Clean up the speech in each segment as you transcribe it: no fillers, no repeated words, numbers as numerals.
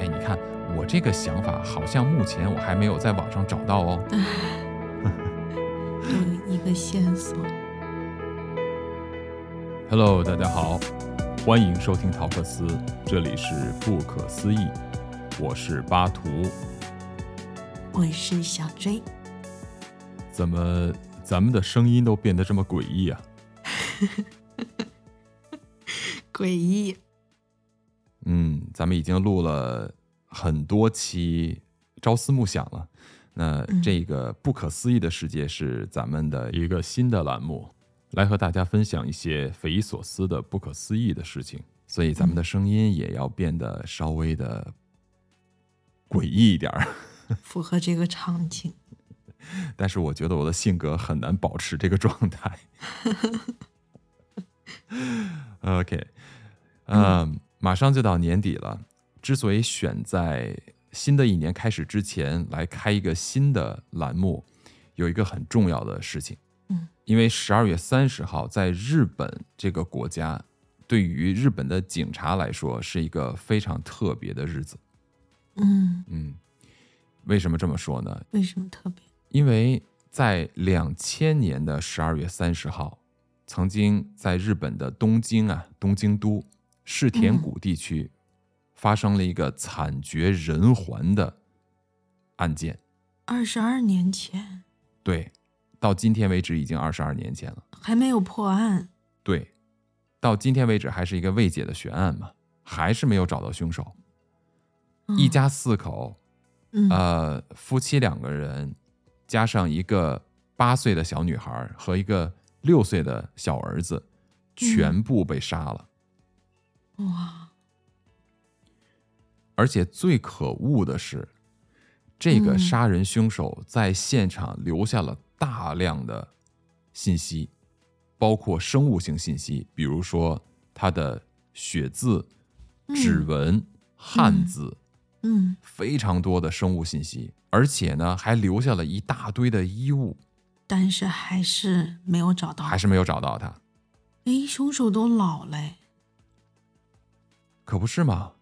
哎，你看我这个想法好像目前我还没有在网上找到哦。有一个线索。Hello， 大家好，欢迎收听陶克斯，这里是不可思议，我是巴图，我是小追。怎么咱们的声音都变得这么诡异啊？诡异。咱们已经录了很多期朝思暮想了，那这个不可思议的世界是咱们的一个新的栏目，来和大家分享一些匪夷所思的不可思议的事情，所以咱们的声音也要变得稍微的诡异一点，符合这个场景。但是我觉得我的性格很难保持这个状态。OK， 马上就到年底了，之所以选在新的一年开始之前来开一个新的栏目，有一个很重要的事情。因为12月30号在日本这个国家，对于日本的警察来说是一个非常特别的日子。为什么这么说呢？为什么特别？因为在2000年的12月30号，曾经在日本的东京都世田谷地区发生了一个惨绝人寰的案件。22年前。对，到今天为止已经22年前了，还没有破案。对，到今天为止还是一个未解的悬案嘛，还是没有找到凶手。一家4口，夫妻2个人，加上一个8岁的小女孩和一个6岁的小儿子，全部被杀了。哇！而且最可恶的是，这个杀人凶手在现场留下了大量的信息，包括生物性信息，比如说他的血渍、指纹、汗渍，非常多的生物信息，而且呢还留下了一大堆的衣物。但是还是没有找到他。哎，凶手都老了。可不是嘛，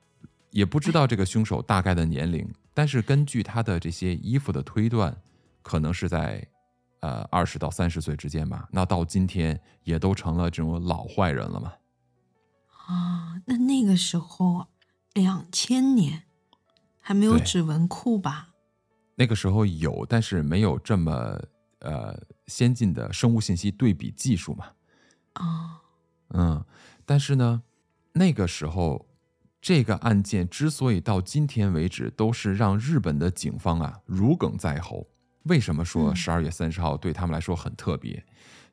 也不知道这个凶手大概的年龄，但是根据他的这些衣服的推断，可能是在20到30岁之间吧。那到今天也都成了这种老坏人了嘛。啊，那个时候2000年还没有指纹库吧？那个时候有，但是没有这么先进的生物信息对比技术嘛。但是呢，那个时候这个案件之所以到今天为止都是让日本的警方如鲠在喉。为什么说12月30号对他们来说很特别？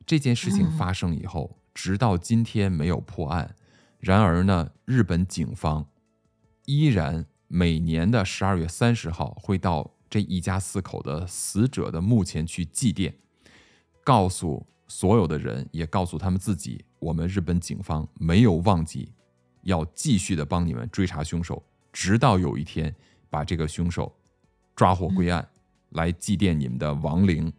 这件事情发生以后，直到今天没有破案。然而呢，日本警方依然每年的12月30号会到这一家4口的死者的墓前去祭奠，告诉所有的人，也告诉他们自己，我们日本警方没有忘记，要继续的帮你们追查凶手，直到有一天把这个凶手抓获归案，来祭奠你们的亡灵。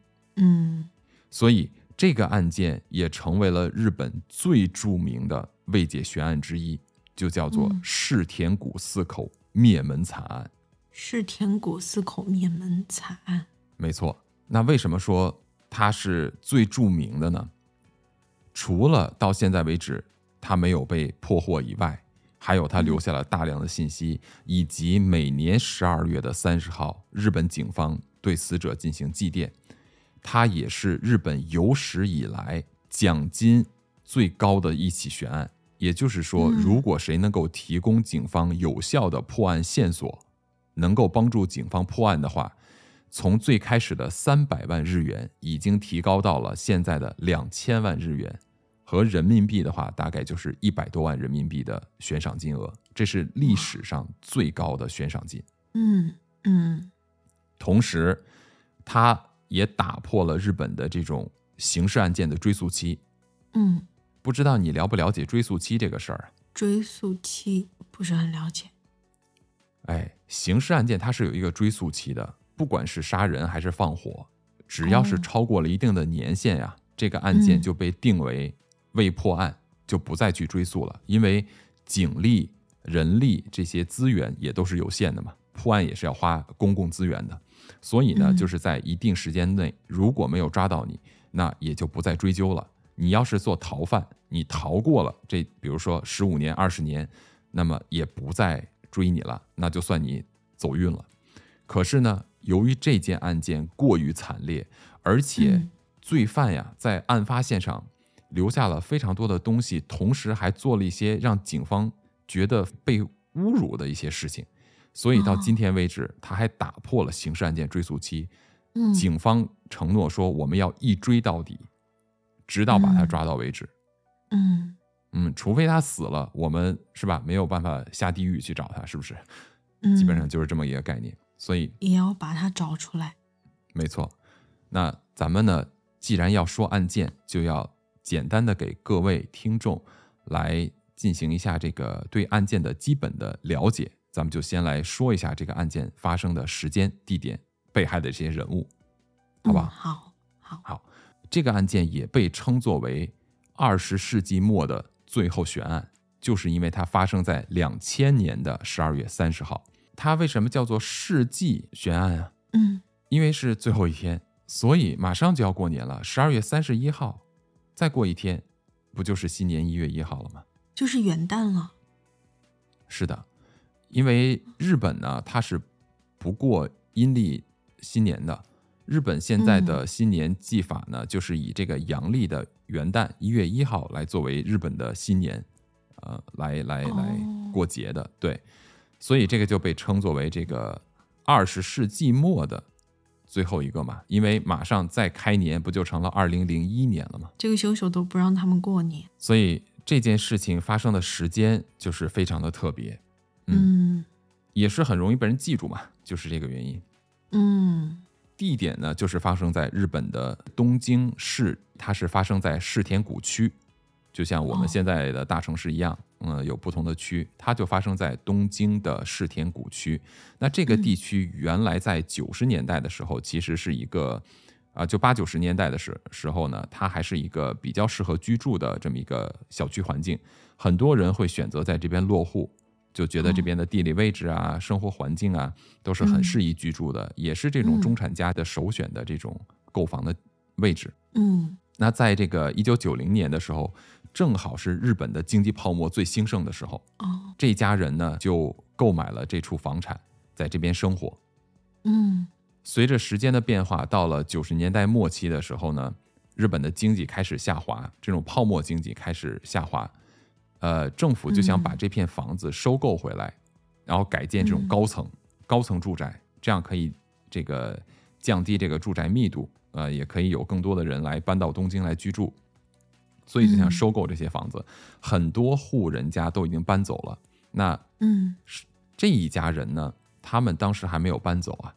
所以这个案件也成为了日本最著名的未解悬案之一，就叫做世田谷4口灭门惨案。世田谷4口灭门惨案，没错。那为什么说它是最著名的呢？除了到现在为止它没有被破获以外，还有它留下了大量的信息，以及每年12月的30号日本警方对死者进行祭奠。它也是日本有史以来奖金最高的一起悬案，也就是说，如果谁能够提供警方有效的破案线索，能够帮助警方破案的话，从最开始的300万日元已经提高到了现在的2000万日元，和人民币的话大概就是100多万人民币的悬赏金额，这是历史上最高的悬赏金。同时他也打破了日本的这种刑事案件的追诉期。不知道你了不了解追诉期这个事儿？追诉期不是很了解。刑事案件它是有一个追诉期的，不管是杀人还是放火，只要是超过了一定的年限呀，这个案件就被定为未破案，就不再去追诉了。因为警力人力这些资源也都是有限的嘛，破案也是要花公共资源的，所以呢，就是在一定时间内如果没有抓到你，那也就不再追究了。你要是做逃犯，你逃过了这，比如说15年、20年，那么也不再追你了，那就算你走运了。可是呢，由于这件案件过于惨烈，而且罪犯呀在案发现场留下了非常多的东西，同时还做了一些让警方觉得被侮辱的一些事情，所以到今天为止，他还打破了刑事案件追诉期。警方承诺说我们要一追到底，直到把他抓到为止。除非他死了，我们是吧？没有办法下地狱去找他，是不是？基本上就是这么一个概念。所以也要把他找出来。没错。那咱们呢，既然要说案件，就要简单的给各位听众来进行一下这个对案件的基本的了解。咱们就先来说一下这个案件发生的时间、地点、被害的这些人物，好吧？好。这个案件也被称作为20世纪末的最后悬案，就是因为它发生在2000年的12月30号。它为什么叫做世纪悬案啊？因为是最后一天，所以马上就要过年了。12月31号。再过一天，不就是新年1月1号了吗？就是元旦了。是的，因为日本呢，它是不过阴历新年的。日本现在的新年纪法呢，就是以这个阳历的元旦1月1号来作为日本的新年，来过节的。对，所以这个就被称作为这个20世纪末的最后一个嘛，因为马上再开年不就成了2001年了吗？这个凶手都不让他们过年，所以这件事情发生的时间就是非常的特别，也是很容易被人记住嘛，就是这个原因。地点呢，就是发生在日本的东京市，它是发生在世田谷区，就像我们现在的大城市一样，有不同的区，它就发生在东京的世田谷区。那这个地区原来在90年代的时候，其实是一个，就80、90年代的时候呢，它还是一个比较适合居住的这么一个小区环境，很多人会选择在这边落户，就觉得这边的地理位置啊、生活环境啊，都是很适宜居住的，也是这种中产家的首选的这种购房的位置。那在这个1990年的时候，正好是日本的经济泡沫最兴盛的时候，这家人呢就购买了这处房产，在这边生活。随着时间的变化，到了90年代末期的时候呢，日本的经济开始下滑，这种泡沫经济开始下滑，政府就想把这片房子收购回来，然后改建这种高层住宅，这样可以这个降低这个住宅密度，也可以有更多的人来搬到东京来居住。所以就想收购这些房子，很多户人家都已经搬走了。那这一家人呢，他们当时还没有搬走啊，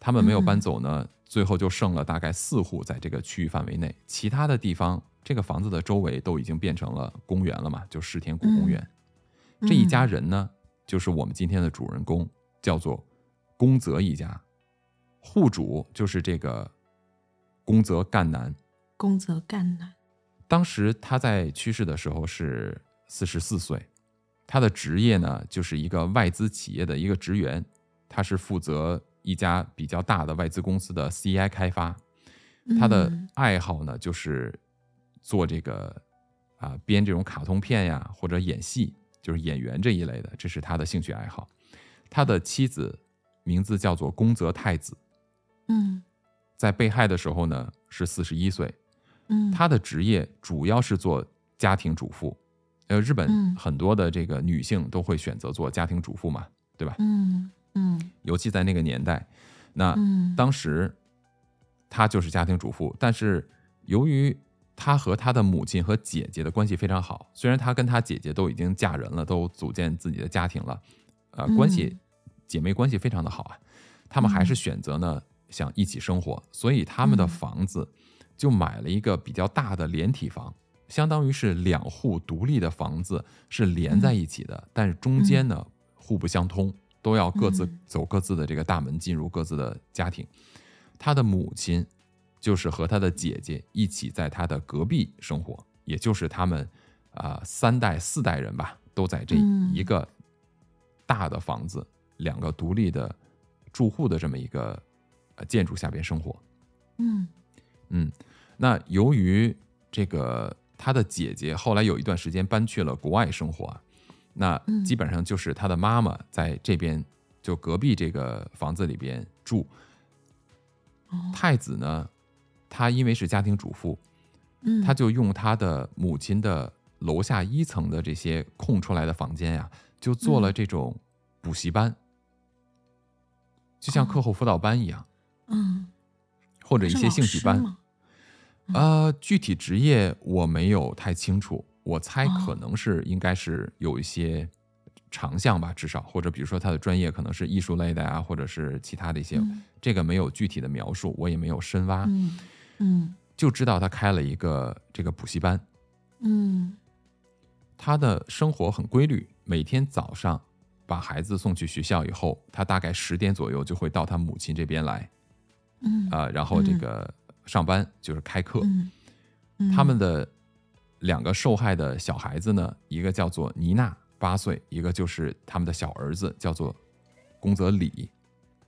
他们没有搬走呢，最后就剩了大概4户在这个区域范围内，其他的地方这个房子的周围都已经变成了公园了嘛，就世田谷公园。这一家人呢，就是我们今天的主人公，叫做宫泽一家，户主就是这个宫泽干男。宫泽干男。当时他在去世的时候是44岁，他的职业呢就是一个外资企业的一个职员，他是负责一家比较大的外资公司的 CI 开发，他的爱好呢就是做这个编这种卡通片呀，或者演戏，就是演员这一类的，这是他的兴趣爱好。他的妻子名字叫做宫泽太子，在被害的时候呢是41岁。她的职业主要是做家庭主妇，日本很多的这个女性都会选择做家庭主妇嘛，对吧？尤其在那个年代，那当时她就是家庭主妇，但是由于她和她的母亲和姐姐的关系非常好，虽然她跟她姐姐都已经嫁人了，都组建自己的家庭了，姐妹关系非常的好啊，她们还是选择呢想一起生活，所以她们的房子就买了一个比较大的连体房，相当于是2户独立的房子是连在一起的，但是中间呢互不相通，都要各自走各自的这个大门进入各自的家庭。他的母亲就是和他的姐姐一起在他的隔壁生活，也就是他们3代4代人吧，都在这一个大的房子，两个独立的住户的这么一个建筑下边生活。那由于这个他的姐姐后来有一段时间搬去了国外生活，那基本上就是他的妈妈在这边就隔壁这个房子里边住。太子呢，他因为是家庭主妇，他就用他的母亲的楼下一层的这些空出来的房间呀，就做了这种补习班，就像课后辅导班一样，或者一些兴趣班。具体职业我没有太清楚，我猜可能是应该是有一些长项吧，至少或者比如说他的专业可能是艺术类的啊，或者是其他的一些，这个没有具体的描述，我也没有深挖，就知道他开了一个这个补习班。他的生活很规律，每天早上把孩子送去学校以后，他大概10点左右就会到他母亲这边来，然后这个上班就是开课。他们的两个受害的小孩子呢，一个叫做妮娜8岁，一个就是他们的小儿子叫做宫泽理，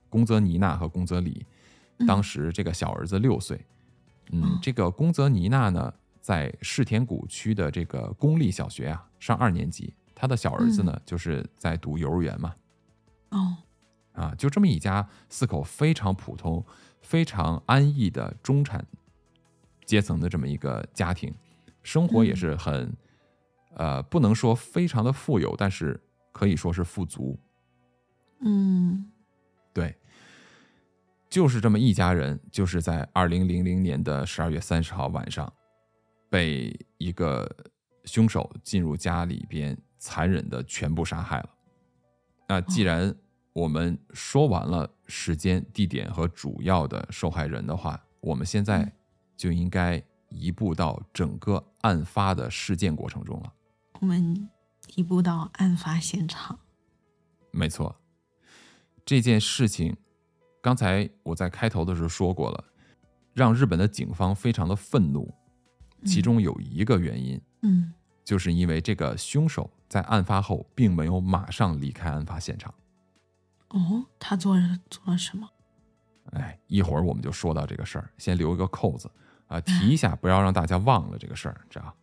宫泽妮娜和宫泽理。当时这个小儿子6岁。这个宫泽妮娜呢，在世田谷区的这个公立小学啊上2年级，他的小儿子呢，就是在读幼儿园嘛。就这么一家4口非常普通非常安逸的中产阶层的这么一个家庭，生活也是很不能说非常的富有，但是可以说是富足。对，就是这么一家人，就是在2000年12月30号晚上，被一个凶手进入家里边残忍的全部杀害了。那既然我们说完了时间、地点和主要的受害人的话，我们现在就应该移步到整个案发的事件过程中了。我们移步到案发现场。没错，这件事情，刚才我在开头的时候说过了，让日本的警方非常的愤怒，其中有一个原因，就是因为这个凶手在案发后并没有马上离开案发现场。他做了什么？一会儿我们就说到这个事儿，先留一个扣子啊，提一下，不要让大家忘了这个事儿，知道？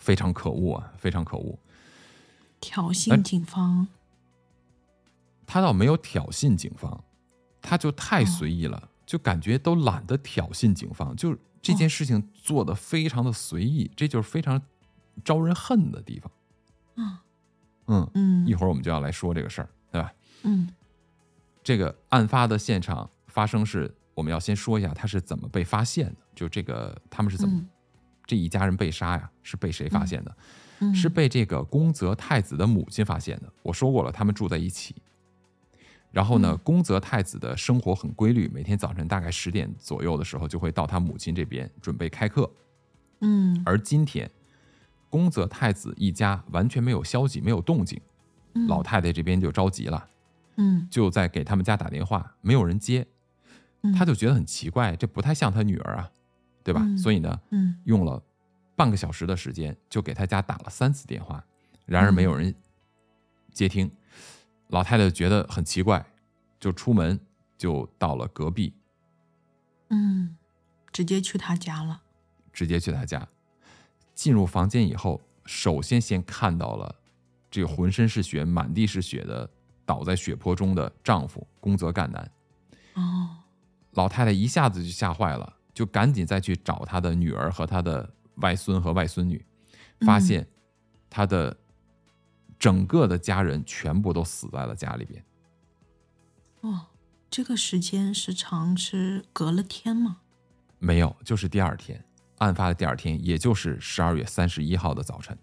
非常可恶啊，非常可恶！挑衅警方？他倒没有挑衅警方，他就太随意了，就感觉都懒得挑衅警方，就这件事情做得非常的随意，这就是非常招人恨的地方。一会儿我们就要来说这个事儿，对吧？这个案发的现场发生是，我们要先说一下他是怎么被发现的，就这个他们是怎么，这一家人被杀呀，是被谁发现的？是被这个宫泽太子的母亲发现的。我说过了，他们住在一起。然后呢，宫泽太子的生活很规律，每天早晨大概10点左右的时候就会到他母亲这边准备开课。而今天宫泽太子一家完全没有消息，没有动静，老太太这边就着急了。就在给他们家打电话，没有人接，他就觉得很奇怪，这不太像他女儿啊，对吧？所以呢，用了半个小时的时间，就给他家打了3次电话，然而没有人接听。老太太觉得很奇怪，就出门就到了隔壁，直接去他家了。直接去他家，进入房间以后，首先看到了这个浑身是血、满地是血的，倒在血泊中的丈夫宫泽干男。老太太一下子就吓坏了，就赶紧再去找她的女儿和她的外孙和外孙女，发现她的整个的家人全部都死在了家里边。这个时间时长是隔了天吗？没有，就是第二天，案发的第二天，也就是12月31号的早晨。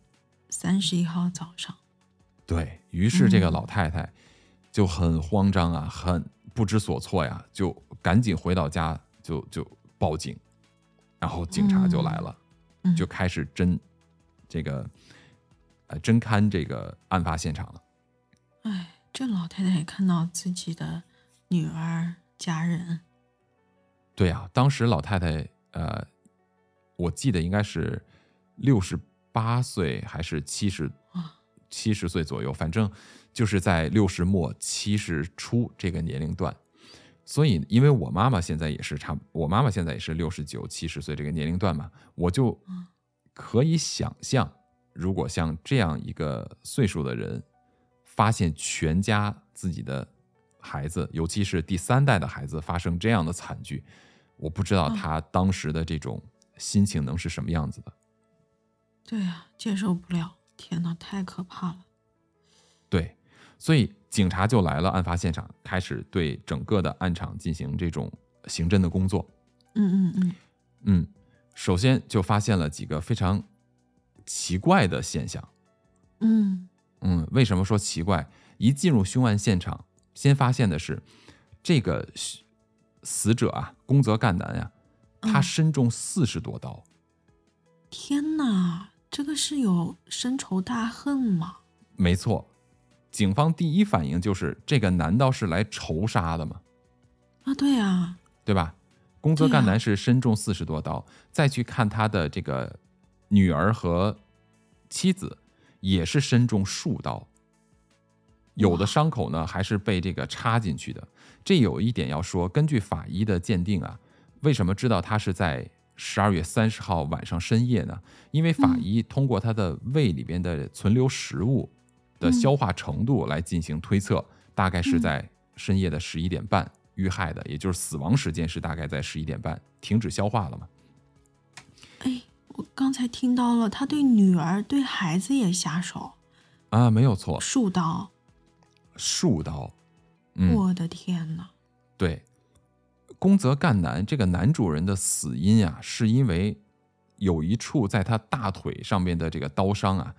31号早上。对，于是这个老太太就很慌张啊，很不知所措呀，就赶紧回到家，就报警，然后警察就来了，就开始侦勘这个案发现场了。这老太太也看到自己的女儿家人。对呀，当时老太太我记得应该是68岁还是70 70岁左右，反正就是在60末70初这个年龄段。所以因为我妈妈现在也是我妈妈现在也是69、70岁这个年龄段嘛，我就可以想象，如果像这样一个岁数的人发现全家自己的孩子，尤其是第3代的孩子发生这样的惨剧，我不知道他当时的这种心情能是什么样子的。对啊，接受不了，天哪，太可怕了。对，所以警察就来了案发现场，开始对整个的案场进行这种刑侦的工作。首先就发现了几个非常奇怪的现象。为什么说奇怪？一进入凶案现场，先发现的是这个死者啊，宫泽干男啊，他身中40多刀。天哪，这个是有深仇大恨吗？没错，警方第一反应就是这个难道是来仇杀的吗？啊，对啊，对吧？宫泽干男是身中40多刀、啊，再去看他的这个女儿和妻子也是身中数刀，有的伤口呢还是被这个插进去的。这有一点要说，根据法医的鉴定啊，为什么知道他是在12月30号晚上深夜呢？因为法医通过他的胃里边的存留食物的消化程度来进行推测，大概是在深夜的11点半遇害的，也就是死亡时间是大概在11点半，停止消化了嘛。哎，我刚才听到了，他对女儿、对孩子也下手啊，没有错，数刀。我的天哪！对，宫泽干男这个男主人的死因啊，是因为有一处在他大腿上面的这个刀伤啊，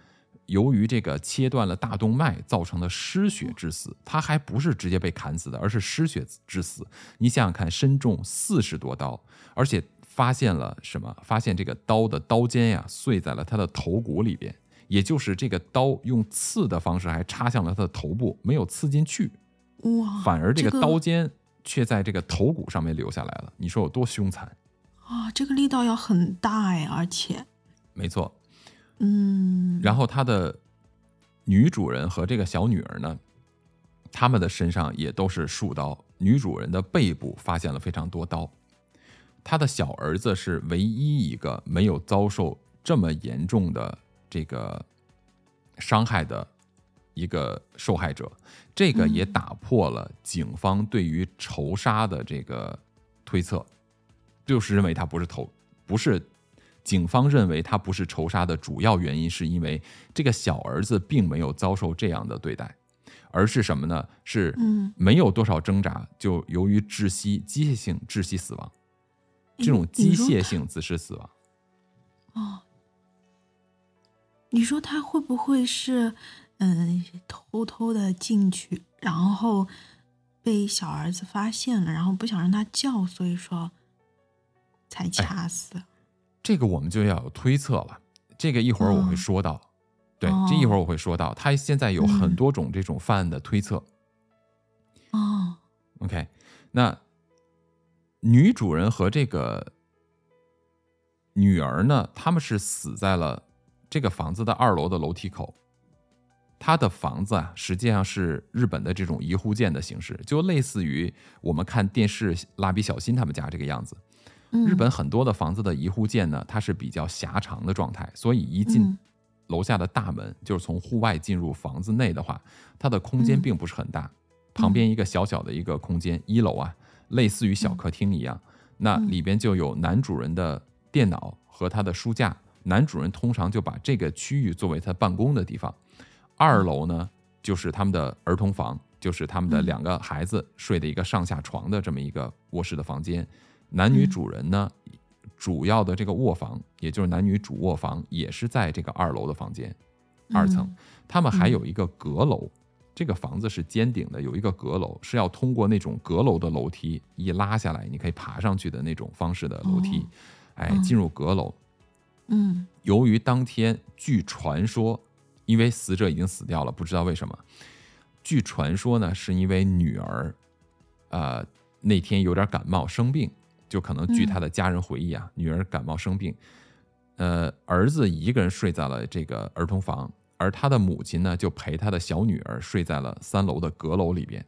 由于这个切断了大动脉造成的失血致死。他还不是直接被砍死的，而是失血致死。你想想看，身中40多刀，而且发现了什么？发现这个刀的刀尖呀，碎在了他的头骨里边，也就是这个刀用刺的方式还插向了他的头部，没有刺进去。哇！反而这个刀尖却在这个头骨上面留下来了，你说有多凶残啊！这个力道要很大哎，而且，没错，然后他的女主人和这个小女儿呢，他们的身上也都是数刀，女主人的背部发现了非常多刀，他的小儿子是唯一一个没有遭受这么严重的这个伤害的一个受害者，这个也打破了警方对于仇杀的这个推测，就是认为他不是警方认为他不是仇杀的主要原因，是因为这个小儿子并没有遭受这样的对待，而是什么呢？是没有多少挣扎就由于窒息、机械性窒息死亡，这种机械性自食死亡。哦，你说他会不会是？偷偷的进去，然后被小儿子发现了，然后不想让他叫，所以说才掐死。这个我们就要有推测了，这个一会儿我会说到。对，这一会儿我会说到。他现在有很多种这种犯案的推测。OK， 那女主人和这个女儿呢，他们是死在了这个房子的2楼的楼梯口。他的房子啊，实际上是日本的这种一户建的形式，就类似于我们看电视《蜡笔小新》他们家这个样子。日本很多的房子的一户建呢，它是比较狭长的状态，所以一进楼下的大门，就是从户外进入房子内的话，它的空间并不是很大，旁边一个小小的一个空间，1楼啊，类似于小客厅一样，那里边就有男主人的电脑和他的书架，男主人通常就把这个区域作为他办公的地方。2楼呢，就是他们的儿童房，就是他们的2个孩子睡的一个上下床的这么一个卧室的房间。男女主人呢，主要的这个卧房，也就是男女主卧房，也是在这个2楼的房间，2层。他们还有一个阁楼，这个房子是尖顶的，有一个阁楼是要通过那种阁楼的楼梯一拉下来，你可以爬上去的那种方式的楼梯，进入阁楼。由于当天据传说。因为死者已经死掉了，不知道为什么。据传说呢，是因为女儿，那天有点感冒生病，就可能据她的家人回忆啊，女儿感冒生病，儿子一个人睡在了这个儿童房，而他的母亲呢，就陪他的小女儿睡在了3楼的阁楼里边。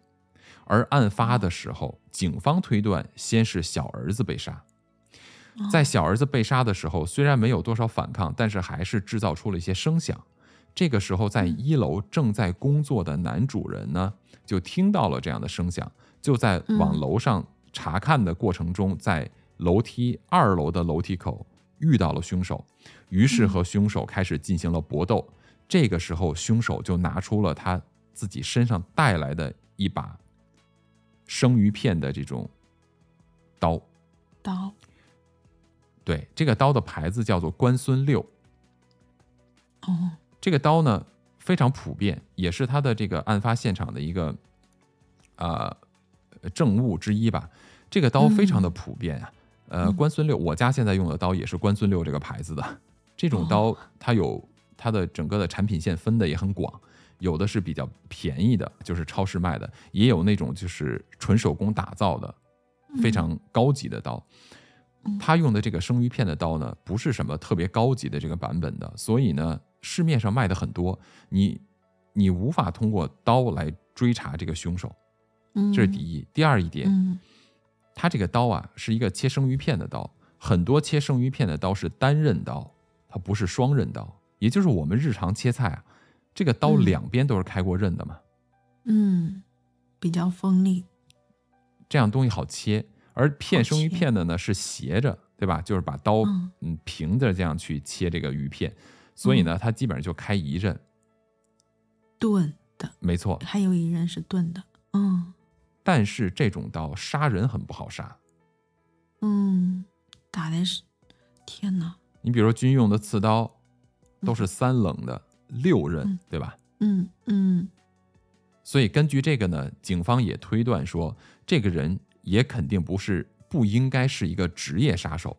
而案发的时候，警方推断先是小儿子被杀。在小儿子被杀的时候，虽然没有多少反抗，但是还是制造出了一些声响。这个时候在1楼正在工作的男主人呢，就听到了这样的声响，就在往楼上查看的过程中，在楼梯2楼的楼梯口遇到了凶手，于是和凶手开始进行了搏斗。这个时候凶手就拿出了他自己身上带来的一把生鱼片的这种刀，对，这个刀的牌子叫做关孙6。哦，这个刀呢非常普遍，也是他的这个案发现场的一个证物之一吧。这个刀非常的普遍啊。关孙6，我家现在用的刀也是关孙6这个牌子的。这种刀它有它的整个的产品线分的也很广，有的是比较便宜的，就是超市卖的，也有那种就是纯手工打造的非常高级的刀。他用的这个生鱼片的刀呢，不是什么特别高级的这个版本的，所以呢市面上卖的很多，你无法通过刀来追查这个凶手，这是第一。第二一点，他这个刀啊是一个切生鱼片的刀，很多切生鱼片的刀是单刃刀，它不是双刃刀，也就是我们日常切菜啊，这个刀两边都是开过刃的嘛，比较锋利，这样东西好切。而片生鱼片的呢是斜着，对吧？就是把刀平着这样去切这个鱼片，所以呢它基本上就开一刃，钝的，没错，还有一刃是钝的。但是这种刀杀人很不好杀，打的是，天哪！你比如说军用的刺刀，都是3棱的6刃，对吧？所以根据这个呢，警方也推断说，这个人也肯定不应该是一个职业杀手。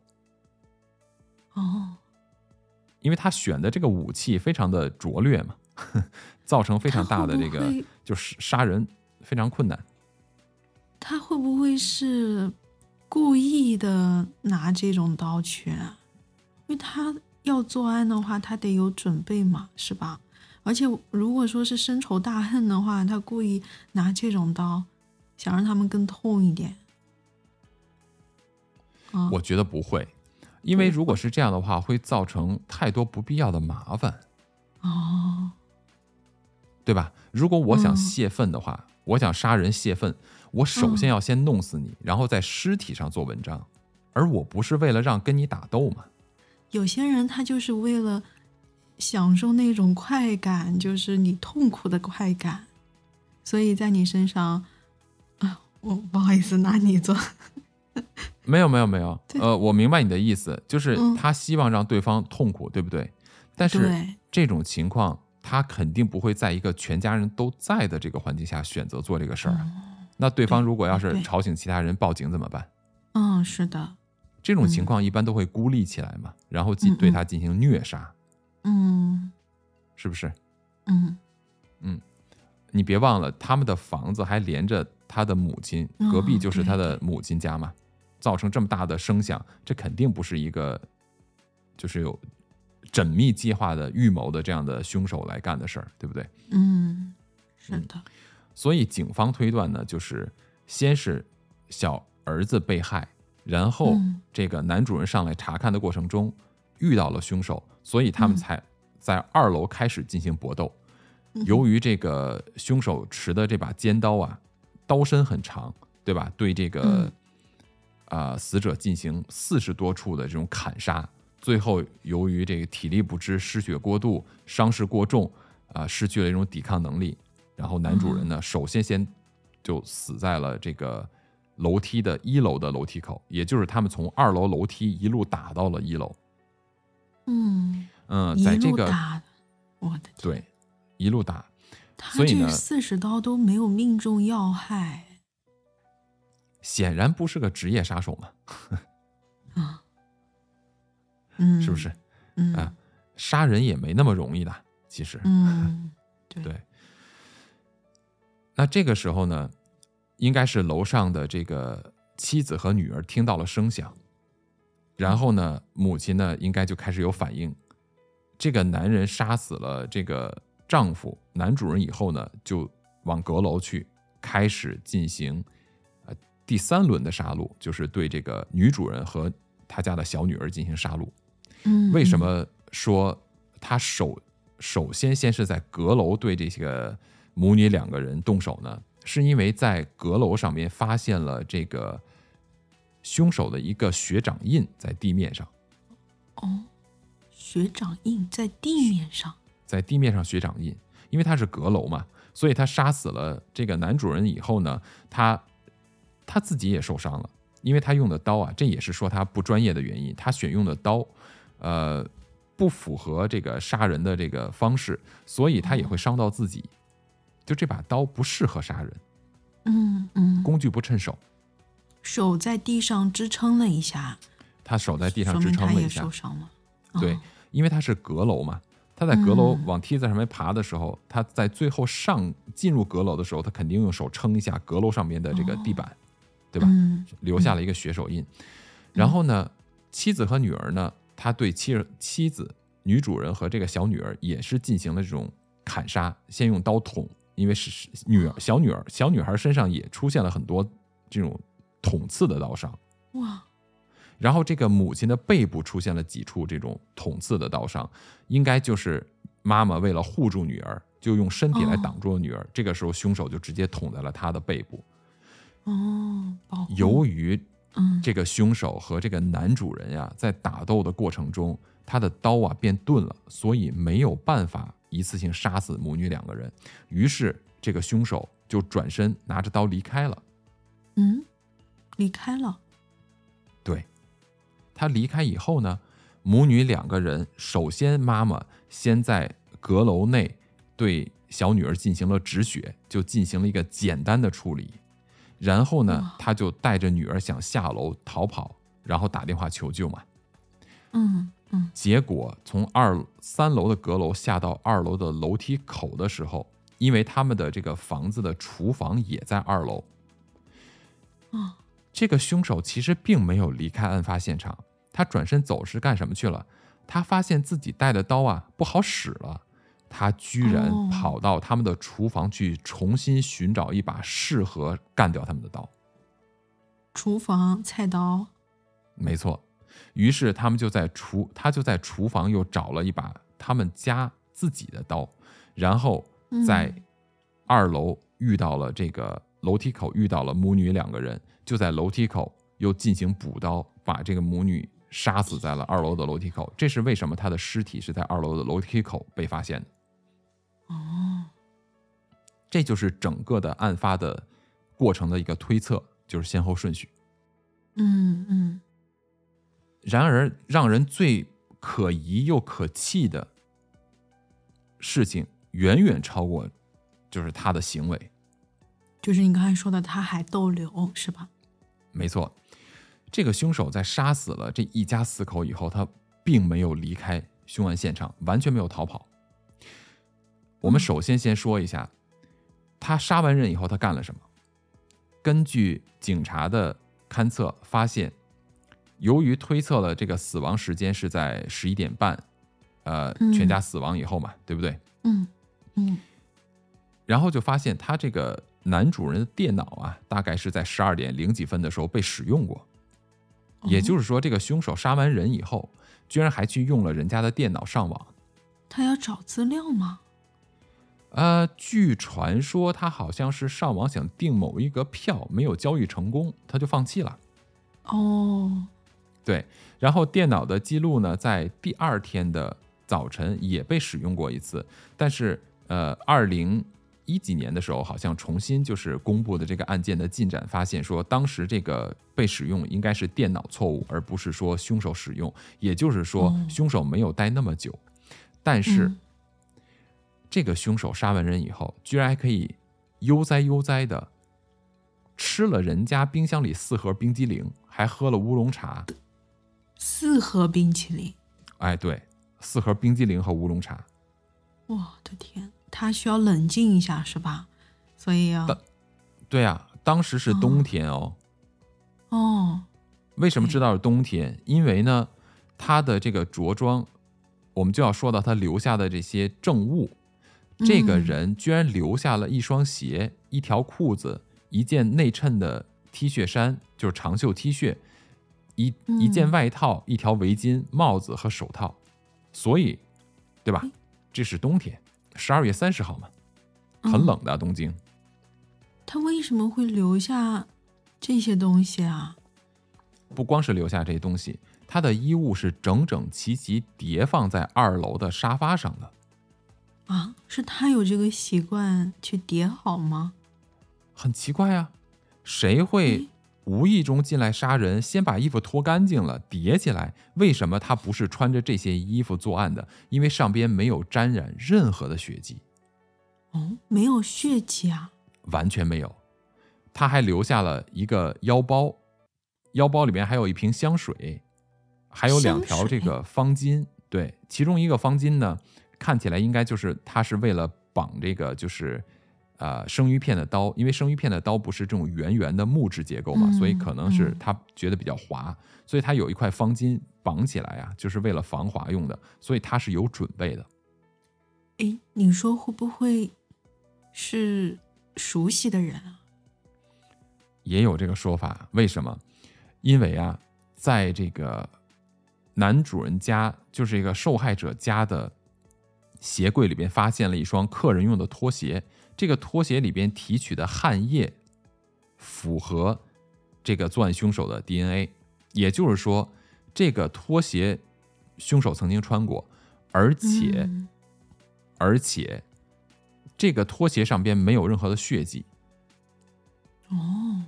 因为他选的这个武器非常的拙劣嘛，造成非常大的这个就是杀人非常困难。他会不会是故意的拿这种刀去啊？因为他要作案的话，他得有准备嘛，是吧？而且如果说是深仇大恨的话，他故意拿这种刀，想让他们更痛一点。我觉得不会，因为如果是这样的话，会造成太多不必要的麻烦。对吧？如果我想泄愤的话，我想杀人泄愤，我首先要先弄死你，然后在尸体上做文章，而我不是为了跟你打斗嘛。有些人他就是为了享受那种快感，就是你痛苦的快感，所以在你身上我不好意思拿你做没有我明白你的意思，就是他希望让对方痛苦，对不对？但是这种情况他肯定不会在一个全家人都在的这个环境下选择做这个事儿啊。那对方如果要是吵醒其他人报警怎么办？是的，这种情况一般都会孤立起来嘛，然后对他进行虐杀，是不是？你别忘了，他们的房子还连着他的母亲，隔壁就是他的母亲家嘛，造成这么大的声响，这肯定不是一个就是有缜密计划的预谋的这样的凶手来干的事儿，对不对？是的。所以警方推断呢，就是先是小儿子被害，然后这个男主人上来查看的过程中遇到了凶手，所以他们才在2楼开始进行搏斗。由于这个凶手持的这把尖刀啊，刀身很长，对吧？对这个死者进行40多处的这种砍杀，最后由于这个体力不支、失血过度、伤势过重失去了一种抵抗能力。然后男主人呢，首先就死在了这个楼梯的1楼的楼梯口，也就是他们从2楼楼梯一路打到了1楼。在这个一路打，我的天，对，一路打。他这40刀都没有命中要害，显然不是个职业杀手嘛。是不是？杀人也没那么容易的，其实。对。那这个时候呢，应该是楼上的这个妻子和女儿听到了声响，然后呢，母亲呢应该就开始有反应，这个男人杀死了这个丈夫男主人以后呢，就往阁楼去，开始进行第三轮的杀戮，就是对这个女主人和她家的小女儿进行杀戮。为什么说他首先是在阁楼对这个母女两个人动手呢？是因为在阁楼上面发现了这个凶手的一个血掌印在地面上。哦，血掌印在地面上，在地面上血掌印，因为他是阁楼嘛，所以他杀死了这个男主人以后呢，他自己也受伤了，因为他用的刀啊，这也是说他不专业的原因，他选用的刀，不符合这个杀人的这个方式，所以他也会伤到自己。就这把刀不适合杀人，工具不趁手，手在地上支撑了一下，他手在地上支撑了一下，说明他也受伤了。对，因为他是阁楼嘛，他在阁楼往梯子上面爬的时候，他在最后进入阁楼的时候，他肯定用手撑一下阁楼上面的这个地板，对吧？留下了一个血手印。然后呢，妻子和女儿呢？他对妻子、女主人和这个小女儿也是进行了这种砍杀，先用刀捅，因为是小女孩身上也出现了很多这种捅刺的刀伤。哇！然后这个母亲的背部出现了几处这种捅刺的刀伤，应该就是妈妈为了护住女儿，就用身体来挡住了女儿。这个时候凶手就直接捅在了她的背部。哦，由于这个凶手和这个男主人呀，在打斗的过程中，他的刀啊变钝了，所以没有办法一次性杀死母女两个人。于是这个凶手就转身拿着刀离开了。离开了。对，他离开以后呢，母女两个人首先妈妈先在阁楼内对小女儿进行了止血，就进行了一个简单的处理。然后呢，他就带着女儿想下楼逃跑，然后打电话求救嘛。结果从三楼的阁楼下到二楼的楼梯口的时候，因为他们的这个房子的厨房也在二楼。这个凶手其实并没有离开案发现场，他转身走是干什么去了？他发现自己带的刀啊不好使了。他居然跑到他们的厨房去重新寻找一把适合干掉他们的刀。厨房菜刀，没错。于是他就在厨房又找了一把他们家自己的刀，然后在二楼遇到了这个楼梯口遇到了母女两个人，就在楼梯口又进行补刀，把这个母女杀死在了二楼的楼梯口。这是为什么他的尸体是在二楼的楼梯口被发现的。这就是整个的案发的过程的一个推测，就是先后顺序。然而让人最可疑又可气的事情远远超过就是他的行为，就是你刚才说的他还逗留，是吧？没错。这个凶手在杀死了这一家四口以后，他并没有离开凶案现场，完全没有逃跑。我们首先说一下他杀完人以后他干了什么。根据警察的勘测发现，由于推测了这个死亡时间是在11点半，全家死亡以后嘛，对不对？然后就发现他这个男主人的电脑啊，大概是在12点零几分的时候被使用过。也就是说，这个凶手杀完人以后，居然还去用了人家的电脑上网。他要找资料吗？据传说他好像是上网想订某一个票，没有交易成功，他就放弃了。对。然后电脑的记录呢，在第二天的早晨也被使用过一次，但是2010几年的时候，好像重新就是公布的这个案件的进展，发现说当时这个被使用应该是电脑错误，而不是说凶手使用。也就是说，凶手没有待那么久。但是这个凶手杀完人以后，居然还可以悠哉悠哉的吃了人家冰箱里4盒冰激凌，还喝了乌龙茶。4盒冰淇淋？哎，对，4盒冰激凌和乌龙茶。我的天！他需要冷静一下，是吧？所以啊，对啊，当时是冬天。为什么知道是冬天？因为呢，他的这个着装我们就要说到他留下的这些证物。这个人居然留下了一双鞋、一条裤子、一件内衬的 T 恤衫，就是长袖 T 恤，一件外套、一条围巾、帽子和手套。所以，对吧？这是冬天，12月30号嘛，很冷的东京。他为什么会留下这些东西啊？不光是留下这些东西，他的衣物是整整齐齐叠放在2楼的沙发上的。啊，是他有这个习惯去叠好吗？很奇怪啊，谁会无意中进来杀人，先把衣服脱干净了叠起来？为什么他不是穿着这些衣服作案的？因为上边没有沾染任何的血迹。哦，没有血迹啊？完全没有。他还留下了一个腰包，腰包里面还有一瓶香水，还有2条这个方巾。对，其中一个方巾呢，看起来应该就是他是为了绑这个就是生鱼片的刀，因为生鱼片的刀不是这种圆的木质结构嘛，所以可能是他觉得比较滑，所以他有一块方巾绑起来啊，就是为了防滑用的，所以他是有准备的。哎，你说会不会是熟悉的人啊？也有这个说法。为什么？因为啊，在这个男主人家，就是一个受害者家的鞋柜里边发现了一双客人用的拖鞋，这个拖鞋里边提取的汗液符合这个作案凶手的 DNA， 也就是说，这个拖鞋凶手曾经穿过，而且这个拖鞋上边没有任何的血迹。哦，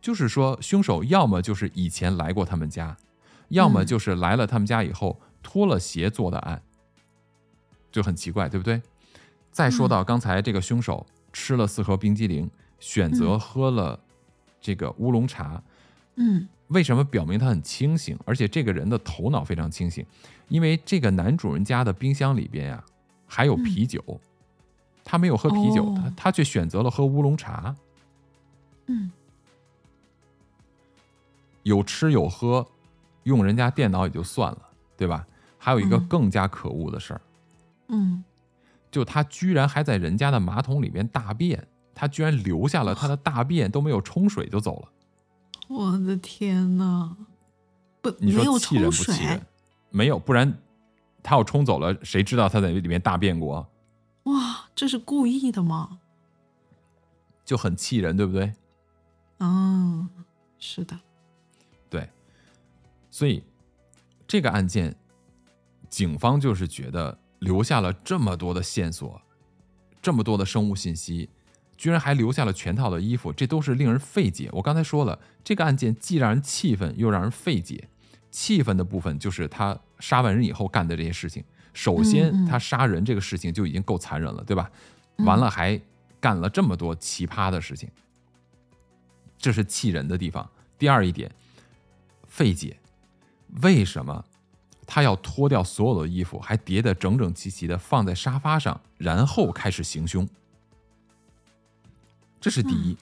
就是说凶手要么就是以前来过他们家，要么就是来了他们家以后脱了鞋做的案。就很奇怪，对不对？再说到刚才这个凶手吃了4盒冰激凌，选择喝了这个乌龙茶。为什么表明他很清醒，而且这个人的头脑非常清醒？因为这个男主人家的冰箱里边啊还有啤酒，他没有喝啤酒，他却选择了喝乌龙茶。有吃有喝，用人家电脑也就算了，对吧？还有一个更加可恶的事儿。就他居然还在人家的马桶里面大便，他居然留下了他的大便都没有冲水就走了。我的天哪！你说气人不气人？没有，不然他要冲走了，谁知道他在里面大便过？哇，这是故意的吗？就很气人，对不对？嗯，是的。对，所以这个案件，警方就是觉得，留下了这么多的线索，这么多的生物信息，居然还留下了全套的衣服，这都是令人费解。我刚才说了，这个案件既让人气愤又让人费解。气愤的部分就是他杀完人以后干的这些事情。首先他杀人这个事情就已经够残忍了，对吧？完了还干了这么多奇葩的事情，这是气人的地方。第二一点，费解，为什么他要脱掉所有的衣服，还叠得整整齐齐的放在沙发上，然后开始行凶？这是第一。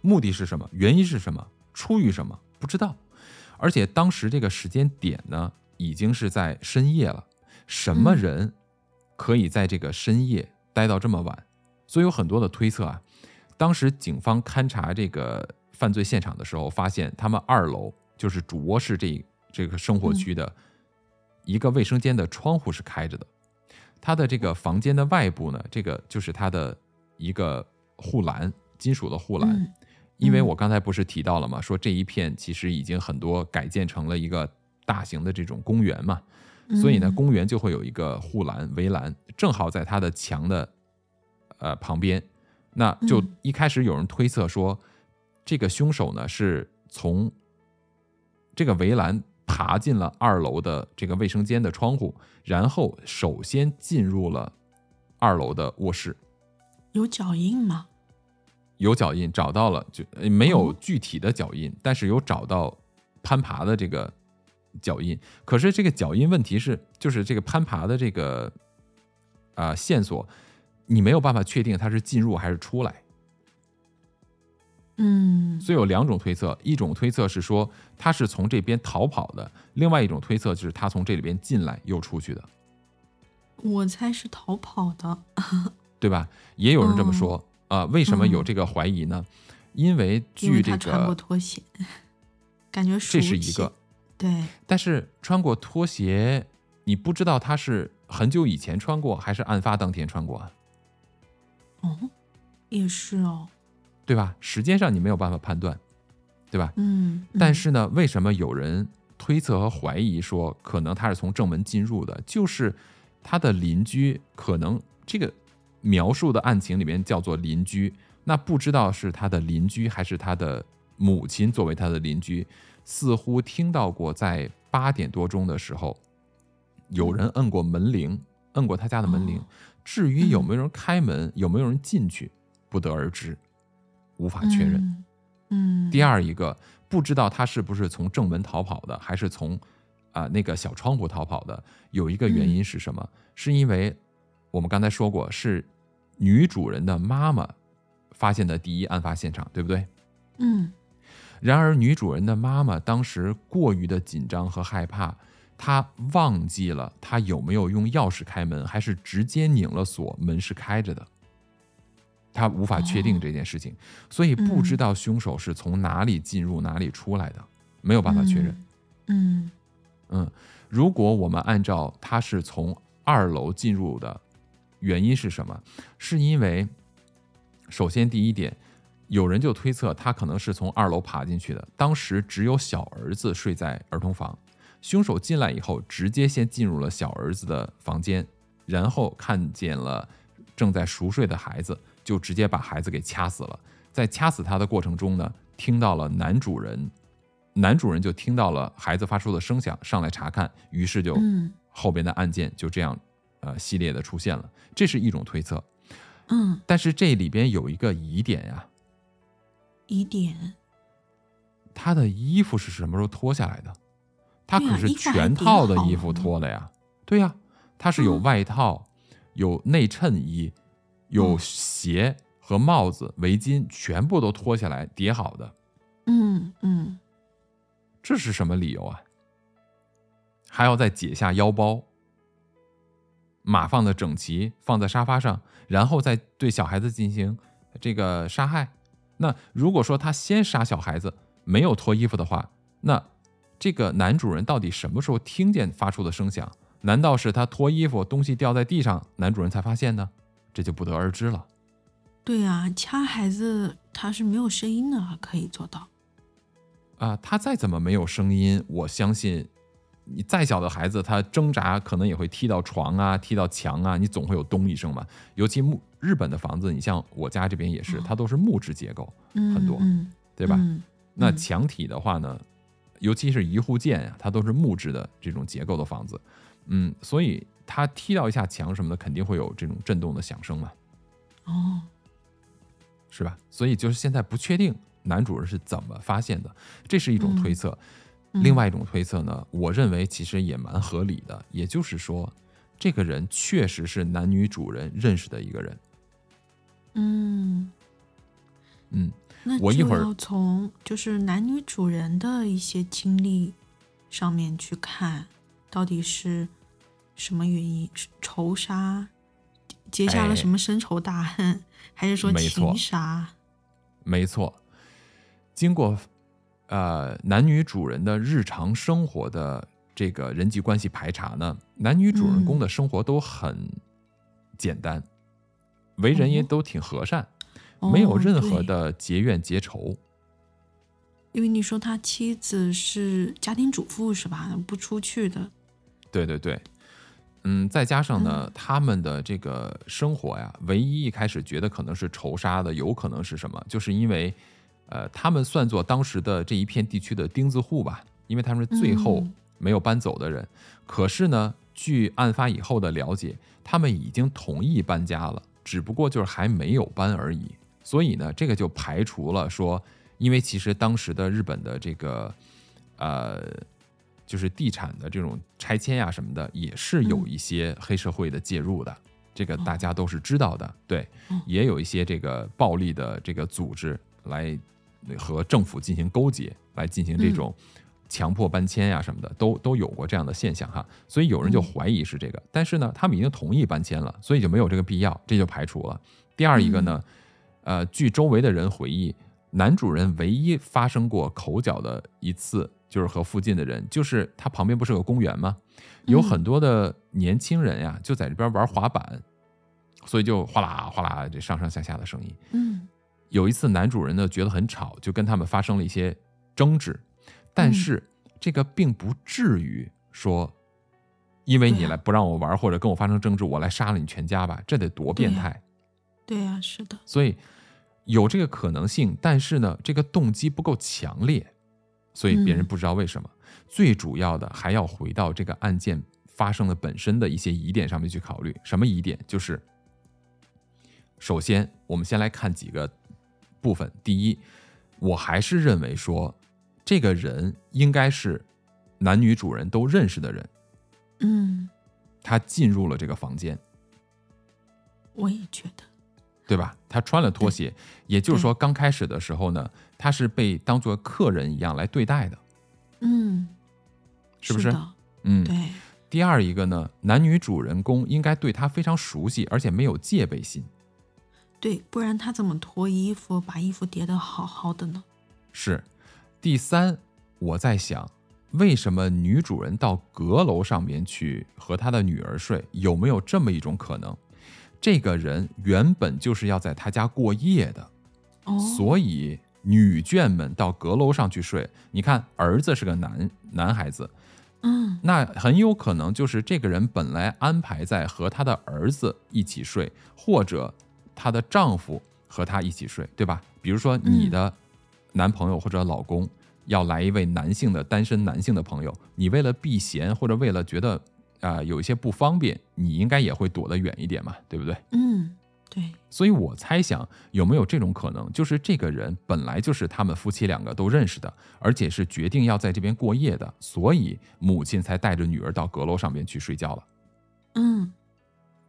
目的是什么？原因是什么？出于什么？不知道。而且当时这个时间点呢，已经是在深夜了。什么人可以在这个深夜待到这么晚？所以有很多的推测啊。当时警方勘察这个犯罪现场的时候，发现他们2楼就是主卧室这个生活区的一个卫生间的窗户是开着的，他的这个房间的外部呢，这个就是他的一个护栏，金属的护栏。因为我刚才不是提到了吗？说这一片其实已经很多改建成了一个大型的这种公园嘛，所以呢，公园就会有一个护栏围栏，正好在他的墙的旁边。那就一开始有人推测说，这个凶手呢是从这个围栏爬进了2楼的这个卫生间的窗户，然后首先进入了2楼的卧室。有脚印吗？有脚印，找到了，就没有具体的脚印，但是有找到攀爬的这个脚印。可是这个脚印问题是，就是这个攀爬的这个线索，你没有办法确定它是进入还是出来。所以有2种推测，一种推测是说他是从这边逃跑的，另外一种推测就是他从这里边进来又出去的。我猜是逃跑的，对吧？也有人这么说啊、为什么有这个怀疑呢？因为据这个，因为他穿过拖鞋，感觉这是一个对，但是穿过拖鞋，你不知道他是很久以前穿过，还是案发当天穿过啊？哦，也是哦，对吧？时间上你没有办法判断，对吧？但是呢，为什么有人推测和怀疑说，可能他是从正门进入的？就是他的邻居，可能这个描述的案情里面叫做邻居，那不知道是他的邻居还是他的母亲作为他的邻居，似乎听到过在8点多钟的时候，有人摁过门铃，摁过他家的门铃。至于有没有人开门，有没有人进去，不得而知，无法确认。第二一个，不知道他是不是从正门逃跑的，还是从那个小窗户逃跑的。有一个原因是什么？是因为我们刚才说过，是女主人的妈妈发现的第一案发现场，对不对？然而女主人的妈妈当时过于的紧张和害怕，她忘记了她有没有用钥匙开门，还是直接拧了锁，门是开着的。她无法确定这件事情，所以不知道凶手是从哪里进入哪里出来的，没有办法确认。如果我们按照他是从2楼进入的原因是什么，是因为首先第一点，有人就推测他可能是从2楼爬进去的，当时只有小儿子睡在儿童房，凶手进来以后直接先进入了小儿子的房间，然后看见了正在熟睡的孩子，就直接把孩子给掐死了。在掐死他的过程中呢，听到了男主人就听到了孩子发出的声响，上来查看，于是就后边的案件就这样系列的出现了。这是一种推测。但是这里边有一个疑点呀。疑点？他的衣服是什么时候脱下来的？他可是全套的衣服脱的呀。对呀，他是有外套，有内衬衣，有鞋和帽子、围巾，全部都脱下来叠好的。这是什么理由啊？还要再解下腰包，码放的整齐，放在沙发上，然后再对小孩子进行这个杀害。那如果说他先杀小孩子，没有脱衣服的话，那这个男主人到底什么时候听见发出的声响？难道是他脱衣服，东西掉在地上，男主人才发现呢？这就不得而知了。对啊，掐孩子他是没有声音的，可以做到。他再怎么没有声音，我相信你再小的孩子他挣扎可能也会踢到床啊，踢到墙啊，你总会有咚一声嘛。尤其日本的房子，你像我家这边也是，它都是木质结构，很多，对吧？那墙体的话呢，尤其是一户建啊，它都是木质的这种结构的房子，所以它踢到一下墙什么的，肯定会有这种震动的响声嘛。哦，是吧？所以就是现在不确定男主人是怎么发现的，这是一种推测。另外一种推测呢，我认为其实也蛮合理的，也就是说这个人确实是男女主人认识的一个人。那就要从就是男女主人的一些经历上面去看，到底是什么原因，仇杀，结下了什么深仇大恨，还是说情杀？没错，经过男女主人的日常生活的这个人际关系排查呢，男女主人公的生活都很简单，为人也都挺和善，没有任何的结怨结仇。因为你说他妻子是家庭主妇是吧？不出去的。对，再加上呢，他们的这个生活呀，唯一一开始觉得可能是仇杀的，有可能是什么？就是因为他们算作当时的这一片地区的钉子户吧，因为他们是最后没有搬走的人。可是呢，据案发以后的了解，他们已经同意搬家了，只不过就是还没有搬而已。所以呢，这个就排除了说，因为其实当时的日本的这个就是地产的这种拆迁呀什么的，也是有一些黑社会的介入的，这个大家都是知道的。对，也有一些这个暴力的这个组织来和政府进行勾结，来进行这种强迫搬迁呀、啊、什么的，都有过这样的现象哈，所以有人就怀疑是这个，但是呢，他们已经同意搬迁了，所以就没有这个必要，这就排除了。第二一个呢，据周围的人回忆，男主人唯一发生过口角的一次，就是和附近的人，就是他旁边不是个公园吗？有很多的年轻人呀，就在这边玩滑板，所以就哗啦哗啦这上上下下的声音。嗯，有一次男主人呢觉得很吵，就跟他们发生了一些争执。但是这个并不至于说，因为你来不让我玩或者跟我发生争执，我来杀了你全家吧，这得多变态。对呀，是的。所以有这个可能性，但是呢，这个动机不够强烈，所以别人不知道为什么。最主要的还要回到这个案件发生的本身的一些疑点上面去考虑。什么疑点？就是首先我们先来看几个部分。第一，我还是认为说，这个人应该是男女主人都认识的人。嗯，他进入了这个房间，我也觉得，对吧？他穿了拖鞋，也就是说刚开始的时候呢，他是被当作客人一样来对待的。嗯，是不是？嗯，对。第二一个呢，男女主人公应该对他非常熟悉，而且没有戒备心。对，不然他怎么脱衣服，把衣服叠得好好的呢？是。第三，我在想，为什么女主人到阁楼上面去和她的女儿睡？有没有这么一种可能，这个人原本就是要在她家过夜的，所以女眷们到阁楼上去睡。你看，儿子是个男孩子，那很有可能就是这个人本来安排在和他的儿子一起睡，或者她的丈夫和她一起睡，对吧？比如说你的男朋友或者老公要来一位男性的单身男性的朋友，你为了避嫌或者为了觉得有一些不方便，你应该也会躲得远一点嘛，对不对？嗯，对。所以我猜想有没有这种可能，就是这个人本来就是他们夫妻两个都认识的，而且是决定要在这边过夜的，所以母亲才带着女儿到阁楼上面去睡觉了。嗯，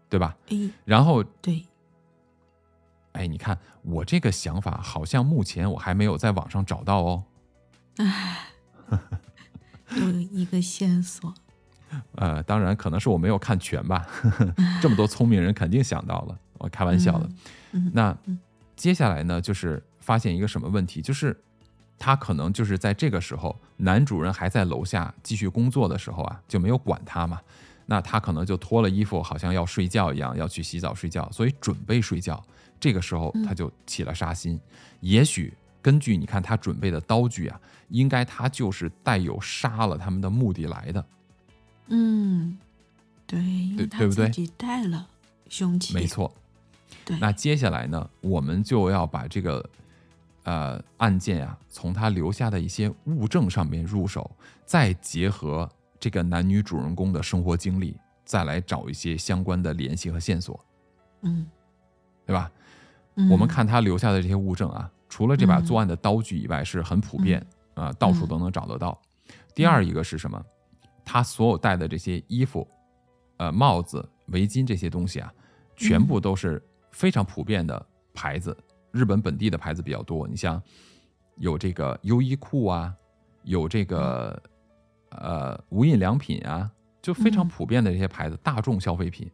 对吧？然后对。哎，你看我这个想法好像目前我还没有在网上找到哦。哎，有一个线索。当然可能是我没有看全吧。这么多聪明人肯定想到了，我开玩笑的。那接下来呢，就是发现一个什么问题，就是他可能就是在这个时候，男主人还在楼下继续工作的时候啊，就没有管他嘛。那他可能就脱了衣服，好像要睡觉一样，要去洗澡睡觉，所以准备睡觉。这个时候他就起了杀心。也许根据你看他准备的刀具啊，应该他就是带有杀了他们的目的来的。嗯，对，因为他自己带了凶器。没错。对。那接下来呢，我们就要把这个案件啊，从他留下的一些物证上面入手，再结合这个男女主人公的生活经历，再来找一些相关的联系和线索。嗯，对吧？我们看他留下的这些物证啊，除了这把作案的刀具以外，是很普遍啊，到处都能找得到。第二一个是什么？他所有带的这些衣服、帽子、围巾这些东西啊，全部都是非常普遍的牌子，日本本地的牌子比较多。你像有这个优衣库啊，有这个无印良品啊，就非常普遍的这些牌子，大众消费品，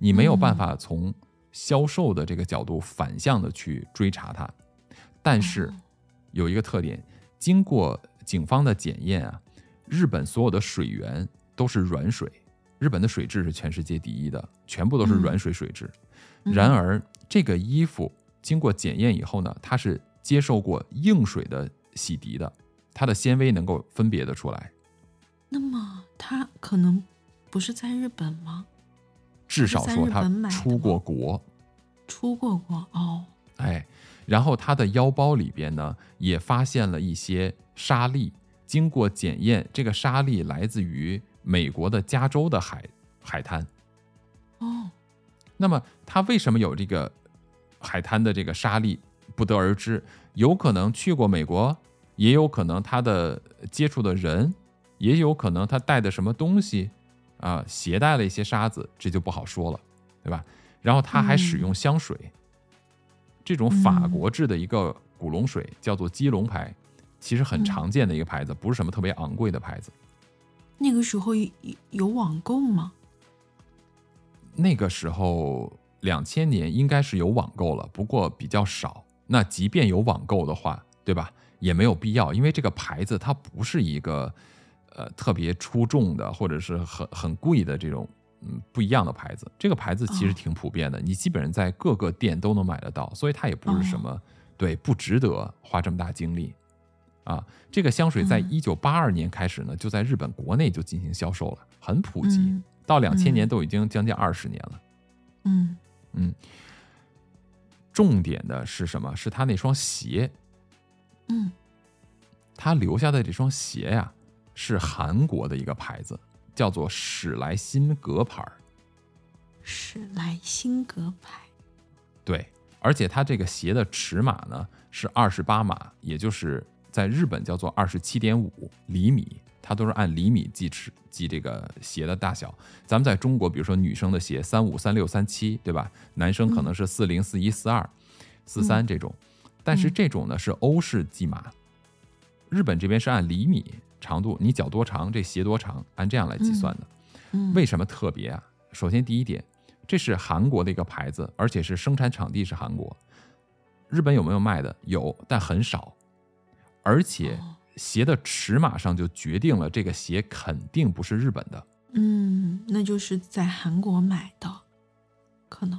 你没有办法从销售的这个角度反向的去追查它。但是有一个特点，经过警方的检验啊，日本所有的水源都是软水，日本的水质是全世界第一的，全部都是软水水质。然而这个衣服经过检验以后呢，它是接受过硬水的洗涤的，它的纤维能够分别的出来。那么它可能不是在日本吗？至少说他出过国，出过国哦。哎，然后他的腰包里边呢，也发现了一些沙粒。经过检验，这个沙粒来自于美国的加州的海滩。哦，那么他为什么有这个海滩的这个沙粒，不得而知。有可能去过美国，也有可能他的接触的人，也有可能他带的什么东西。携带了一些沙子，这就不好说了，对吧？然后他还使用香水，这种法国制的一个古龙水叫做基隆牌，其实很常见的一个牌子，不是什么特别昂贵的牌子。那个时候有网购吗？那个时候2000年应该是有网购了，不过比较少。那即便有网购的话，对吧，也没有必要，因为这个牌子它不是一个特别出众的或者是 很贵的这种不一样的牌子。这个牌子其实挺普遍的，你基本上在各个店都能买得到，所以它也不是什么对不值得花这么大精力啊。这个香水在1982年开始呢，就在日本国内就进行销售了，很普及，到2000年都已经将近20年了。重点的是什么？是他那双鞋。他留下的这双鞋呀，是韩国的一个牌子，叫做史莱辛格牌。史莱辛格牌，对，而且它这个鞋的尺码呢是28码，也就是在日本叫做27.5厘米，它都是按厘米计这个鞋的大小。咱们在中国，比如说女生的鞋35、36、37，对吧？男生可能是40、41、42、43这种，但是这种呢是欧式计码，日本这边是按厘米。长度，你脚多长，这鞋多长，按这样来计算的。为什么特别啊？首先第一点，这是韩国的一个牌子，而且是生产场地是韩国。日本有没有卖的？有，但很少。而且鞋的尺码上就决定了这个鞋肯定不是日本的。那就是在韩国买的，可能。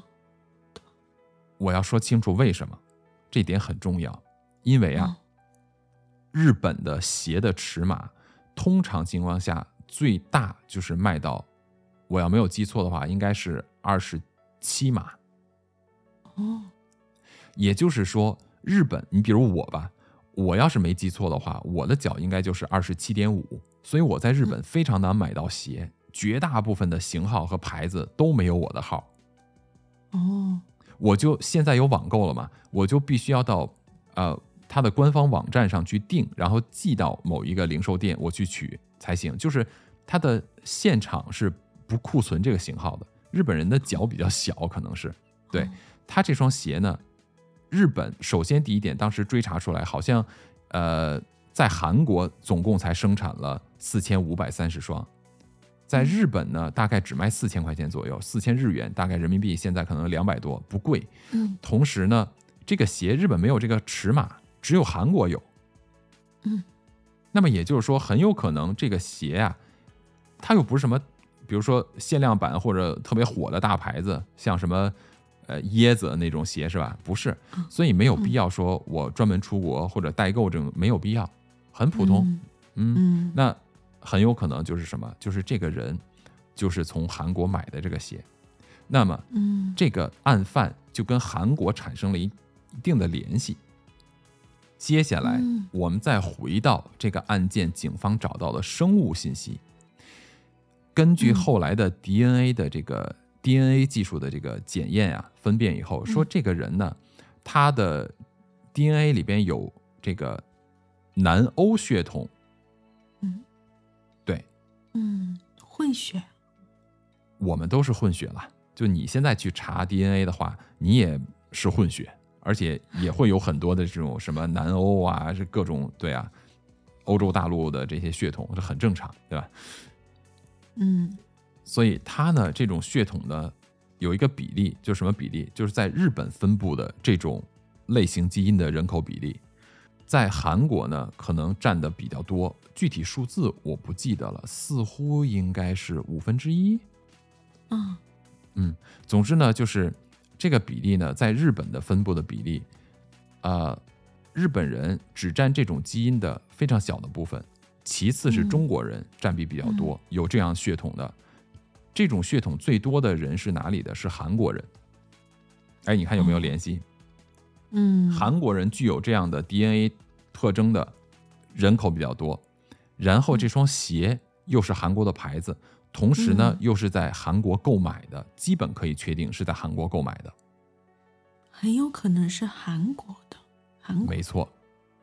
我要说清楚为什么，这点很重要，因为啊。日本的鞋的尺码通常情况下最大就是卖到，我要没有记错的话应该是27码。也就是说日本，你比如我吧，我要是没记错的话，我的脚应该就是27.5，所以我在日本非常难买到鞋，绝大部分的型号和牌子都没有我的号。我就现在有网购了嘛，我就必须要到它的官方网站上去订，然后寄到某一个零售店我去取才行。就是它的现场是不库存这个型号的，日本人的脚比较小，可能是对它这双鞋呢，日本首先第一点，当时追查出来好像在韩国总共才生产了4530双，在日本呢大概只卖4000块钱左右，4000日元，大概人民币现在可能200多，不贵。同时呢这个鞋日本没有这个尺码，只有韩国有。那么也就是说，很有可能这个鞋啊，它又不是什么，比如说限量版或者特别火的大牌子，像什么椰子那种鞋是吧？不是，所以没有必要说我专门出国或者代购，这种没有必要，很普通。那很有可能就是什么？就是这个人就是从韩国买的这个鞋，那么这个案犯就跟韩国产生了一定的联系。接下来我们再回到这个案件，警方找到了生物信息，根据后来的 DNA 的这个 DNA 技术的这个检验啊，分辨以后说这个人呢，他的 DNA 里边有这个南欧血统。对，混血，我们都是混血了，就你现在去查 DNA 的话，你也是混血。而且也会有很多的这种什么南欧啊，是各种，对啊，欧洲大陆的这些血统，这很正常，对吧？所以他呢，这种血统呢，有一个比例，就是什么比例？就是在日本分布的这种类型基因的人口比例，在韩国呢，可能占的比较多，具体数字我不记得了，似乎应该是1/5。总之呢，就是。这个比例呢，在日本的分布的比例，日本人只占这种基因的非常小的部分，其次是中国人占比比较多，有这样血统的。这种血统最多的人是哪里的？是韩国人。哎，你看有没有联系？韩国人具有这样的 DNA 特征的人口比较多，然后这双鞋又是韩国的牌子。同时呢，又是在韩国购买的，基本可以确定是在韩国购买的，很有可能是韩国的。没错，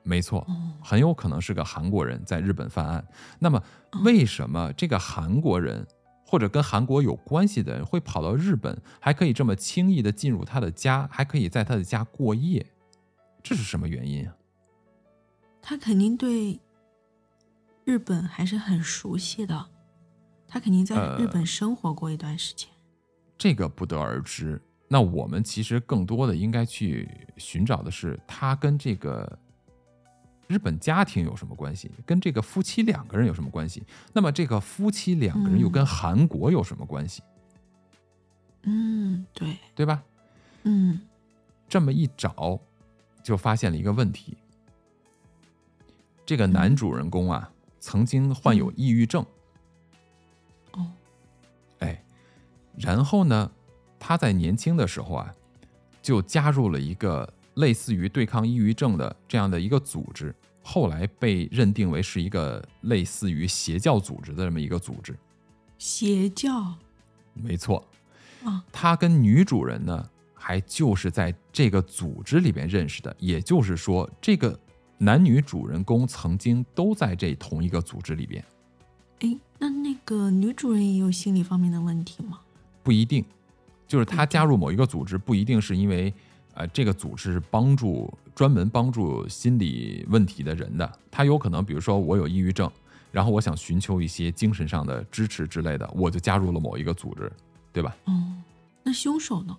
没错，很有可能是个韩国人在日本犯案。那么，为什么这个韩国人或者跟韩国有关系的人会跑到日本，还可以这么轻易的进入他的家，还可以在他的家过夜？这是什么原因啊？他肯定对日本还是很熟悉的，他肯定在日本生活过一段时间，这个不得而知。那我们其实更多的应该去寻找的是他跟这个日本家庭有什么关系，跟这个夫妻两个人有什么关系，那么这个夫妻两个人又跟韩国有什么关系？嗯，对，对吧？嗯，这么一找就发现了一个问题，这个男主人公啊曾经患有抑郁症。哦，哎，然后呢他在年轻的时候啊就加入了一个类似于对抗抑郁症的这样的一个组织，后来被认定为是一个类似于邪教组织的这么一个组织。邪教？没错。他跟女主人呢还就是在这个组织里面认识的，也就是说这个男女主人公曾经都在这同一个组织里边。那个女主人也有心理方面的问题吗？不一定，就是他加入某一个组织不一定是因为这个组织帮助专门帮助心理问题的人的，他有可能比如说我有抑郁症，然后我想寻求一些精神上的支持之类的，我就加入了某一个组织，对吧？那凶手呢？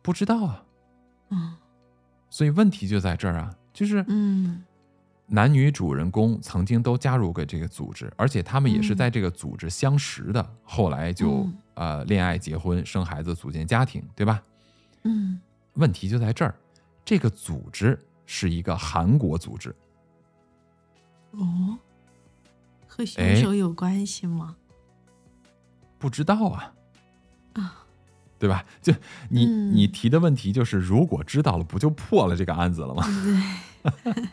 不知道啊。所以问题就在这儿啊，就是男女主人公曾经都加入过这个组织，而且他们也是在这个组织相识的，后来就恋爱结婚生孩子组建家庭，对吧？问题就在这儿，这个组织是一个韩国组织。哦，和凶手有关系吗？不知道啊，对吧？就你提的问题就是，如果知道了，不就破了这个案子了吗？对。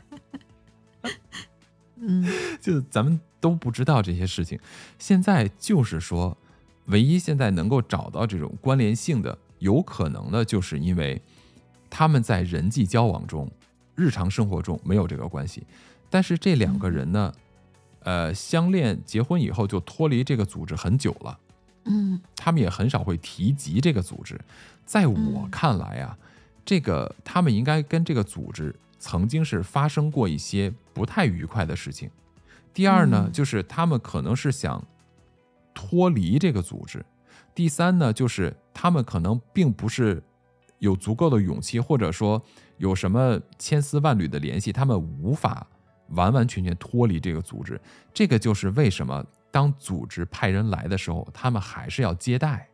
就咱们都不知道这些事情。现在就是说，唯一现在能够找到这种关联性的，有可能的就是因为他们在人际交往中、日常生活中没有这个关系，但是这两个人呢，相恋结婚以后就脱离这个组织很久了，他们也很少会提及这个组织。在我看来啊，他们应该跟这个组织曾经是发生过一些不太愉快的事情。第二呢，就是他们可能是想脱离这个组织。第三呢，就是他们可能并不是有足够的勇气，或者说有什么千丝万缕的联系，他们无法完完全全脱离这个组织。这个就是为什么当组织派人来的时候，他们还是要接待。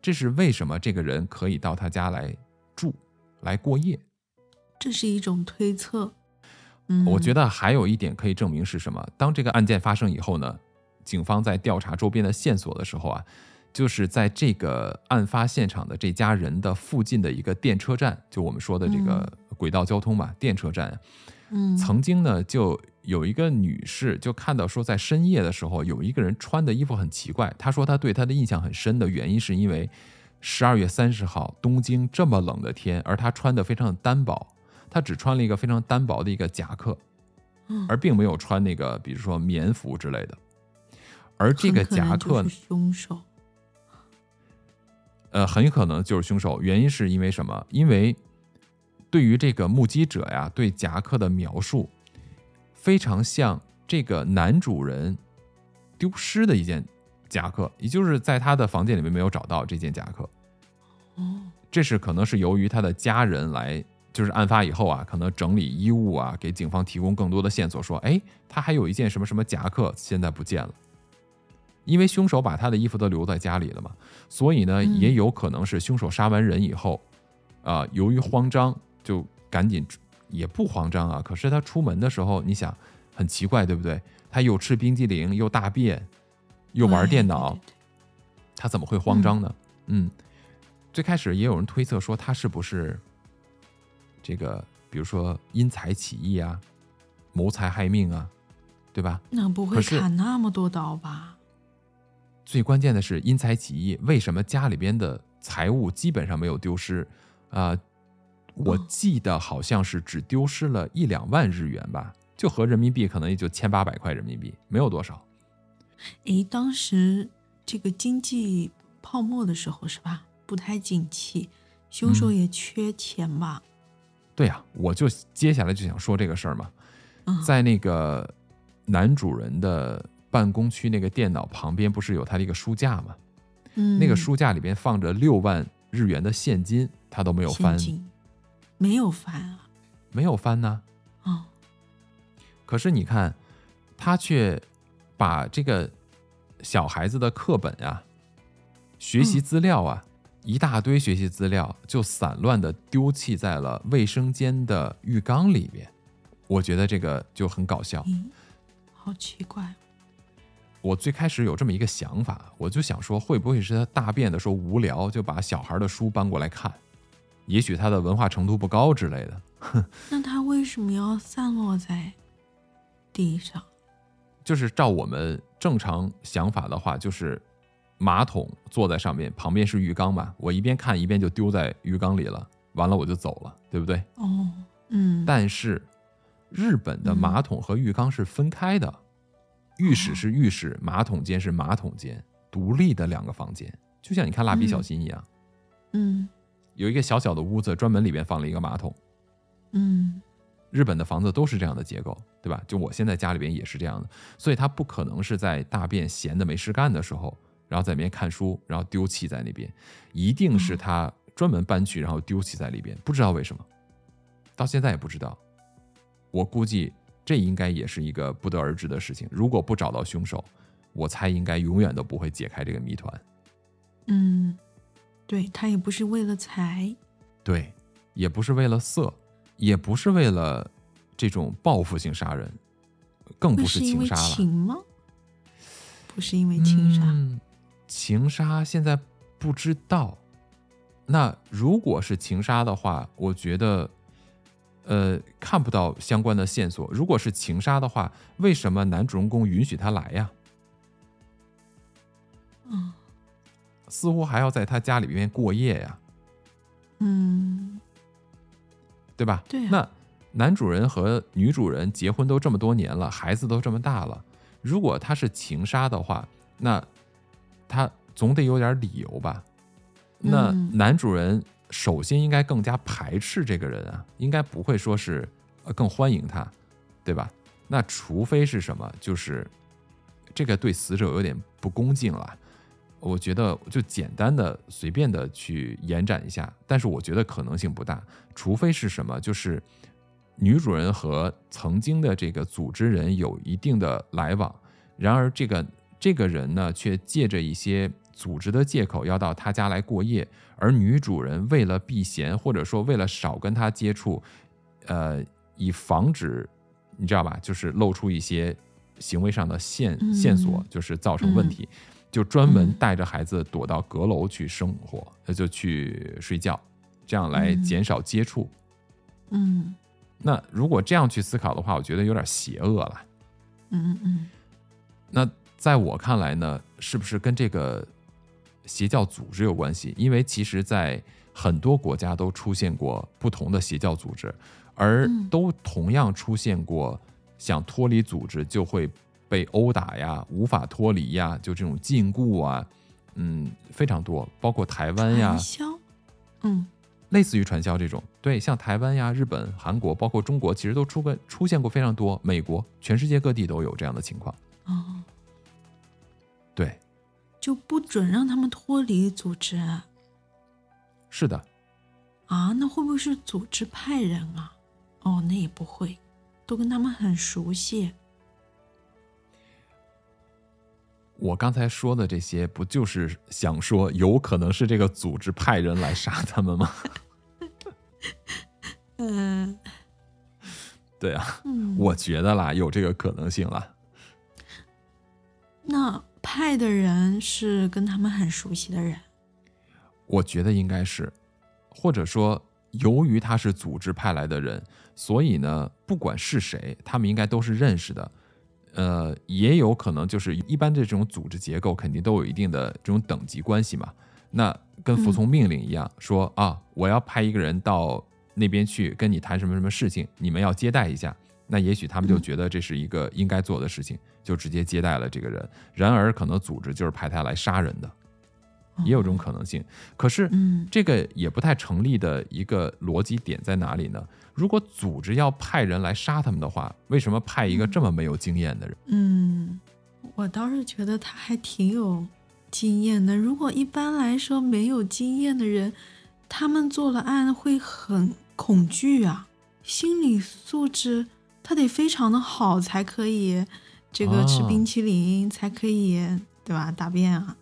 这是为什么这个人可以到他家来住，来过夜。这是一种推测。我觉得还有一点可以证明是什么？当这个案件发生以后呢，警方在调查周边的线索的时候啊，就是在这个案发现场的这家人的附近的一个电车站，就我们说的这个轨道交通嘛，电车站，曾经呢就有一个女士就看到说，在深夜的时候有一个人穿的衣服很奇怪，她说她对她的印象很深的原因是因为12月30号东京这么冷的天，而她穿的非常的单薄，她只穿了一个非常单薄的一个夹克，而并没有穿那个比如说棉服之类的。而这个夹克呢，凶手很有可能就是凶手。原因是因为什么？因为对于这个目击者呀，对夹克的描述非常像这个男主人丢失的一件夹克，也就是在他的房间里面没有找到这件夹克。这是可能是由于他的家人来，就是案发以后啊，可能整理衣物啊，给警方提供更多的线索，说，他还有一件什么什么夹克，现在不见了。因为凶手把他的衣服都留在家里了嘛，所以呢，也有可能是凶手杀完人以后，由于慌张就赶紧，也不慌张啊。可是他出门的时候，你想很奇怪，对不对？他又吃冰激凌，又大便，又玩电脑，他怎么会慌张呢？最开始也有人推测说他是不是这个，比如说因财起意啊，谋财害命啊，对吧？那不会砍那么多刀吧？最关键的是因财起意，为什么家里边的财物基本上没有丢失？我记得好像是只丢失了1-2万日元吧，就和人民币可能也就1800块人民币，没有多少。当时这个经济泡沫的时候是吧？不太景气，凶手也缺钱吧？对啊，我就接下来就想说这个事儿嘛。在那个男主人的办公区那个电脑旁边不是有他的一个书架吗？那个书架里边放着6万日元的现金，他都没有翻，没有翻啊，没有翻呢。哦，可是你看，他却把这个小孩子的课本啊、学习资料啊，一大堆学习资料就散乱的丢弃在了卫生间的浴缸里面。我觉得这个就很搞笑，好奇怪。我最开始有这么一个想法，我就想说会不会是他大便的时候无聊就把小孩的书搬过来看，也许他的文化程度不高之类的。那他为什么要散落在地上？就是照我们正常想法的话，就是马桶坐在上面，旁边是浴缸吧，我一边看一边就丢在浴缸里了，完了我就走了，对不对？哦，但是日本的马桶和浴缸是分开的，浴室是浴室，马桶间是马桶间，独立的两个房间，就像你看蜡笔小新一样。有一个小小的屋子，专门里边放了一个马桶。日本的房子都是这样的结构，对吧？就我现在家里边也是这样的，所以它不可能是在大便闲的没事干的时候，然后在那边看书，然后丢弃在那边，一定是他专门搬去，然后丢弃在里边，不知道为什么，到现在也不知道。我估计这应该也是一个不得而知的事情，如果不找到凶手，我猜应该永远都不会解开这个谜团。对，他也不是为了财，对，也不是为了色，也不是为了这种报复性杀人，更不是情杀了。不是因为情吗？不是因为情杀？情杀现在不知道。那如果是情杀的话，我觉得看不到相关的线索。如果是情杀的话，为什么男主人公允许他来呀？似乎还要在他家里面过夜呀。对吧？对啊。那男主人和女主人结婚都这么多年了，孩子都这么大了，如果他是情杀的话，那他总得有点理由吧？那男主人首先应该更加排斥这个人啊，应该不会说是更欢迎他，对吧？那除非是什么，就是这个对死者有点不恭敬了，我觉得就简单的随便的去延展一下，但是我觉得可能性不大。除非是什么，就是女主人和曾经的这个组织人有一定的来往，然而这个人呢，却借着一些组织的借口要到他家来过夜，而女主人为了避嫌，或者说为了少跟他接触，以防止你知道吧，就是露出一些行为上的线索，就是造成问题，就专门带着孩子躲到阁楼去生活，就去睡觉，这样来减少接触。那如果这样去思考的话，我觉得有点邪恶了。那在我看来呢，是不是跟这个邪教组织有关系？因为其实在很多国家都出现过不同的邪教组织，而都同样出现过想脱离组织就会被殴打呀，无法脱离呀，就这种禁锢啊，非常多，包括台湾呀，传销，类似于传销这种，对，像台湾呀、日本、韩国，包括中国，其实都出现过非常多，美国，全世界各地都有这样的情况。对。就不准让他们脱离组织啊？是的。啊，那会不会是组织派人啊？哦，那也不会，都跟他们很熟悉。我刚才说的这些，不就是想说有可能是这个组织派人来杀他们吗？对啊，我觉得啦，有这个可能性啦。那派的人是跟他们很熟悉的人？我觉得应该是，或者说由于他是组织派来的人，所以呢，不管是谁，他们应该都是认识的。也有可能就是一般这种组织结构肯定都有一定的这种等级关系嘛。那跟服从命令一样，说啊，我要派一个人到那边去跟你谈什么什么事情，你们要接待一下。那也许他们就觉得这是一个应该做的事情，就直接接待了这个人。然而可能组织就是派他来杀人的。也有这种可能性。可是这个也不太成立的一个逻辑点在哪里呢？如果组织要派人来杀他们的话，为什么派一个这么没有经验的人？我倒是觉得他还挺有经验的。如果一般来说没有经验的人，他们做了案会很恐惧啊，心理素质他得非常的好才可以，这个吃冰淇淋才可以，对吧？答辩啊。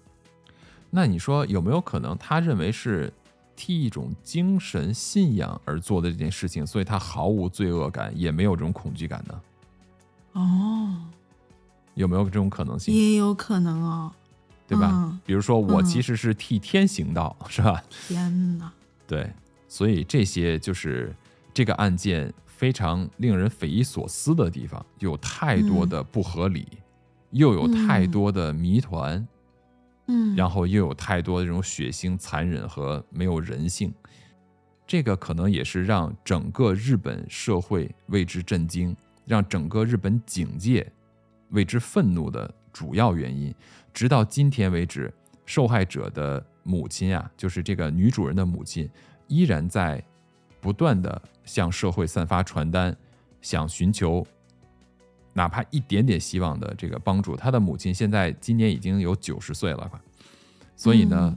那你说有没有可能他认为是替一种精神信仰而做的这件事情，所以他毫无罪恶感，也没有这种恐惧感呢？有没有这种可能性？也有可能哦，对吧？比如说我其实是替天行道，是吧？天哪！对，所以这些就是这个案件非常令人匪夷所思的地方，有太多的不合理，又有太多的谜团。然后又有太多这种血腥残忍和没有人性，这个可能也是让整个日本社会为之震惊，让整个日本警界为之愤怒的主要原因。直到今天为止，受害者的母亲啊，就是这个女主人的母亲，依然在不断的向社会散发传单，想寻求哪怕一点点希望的这个帮助。他的母亲现在今年已经有90岁了吧，所以呢，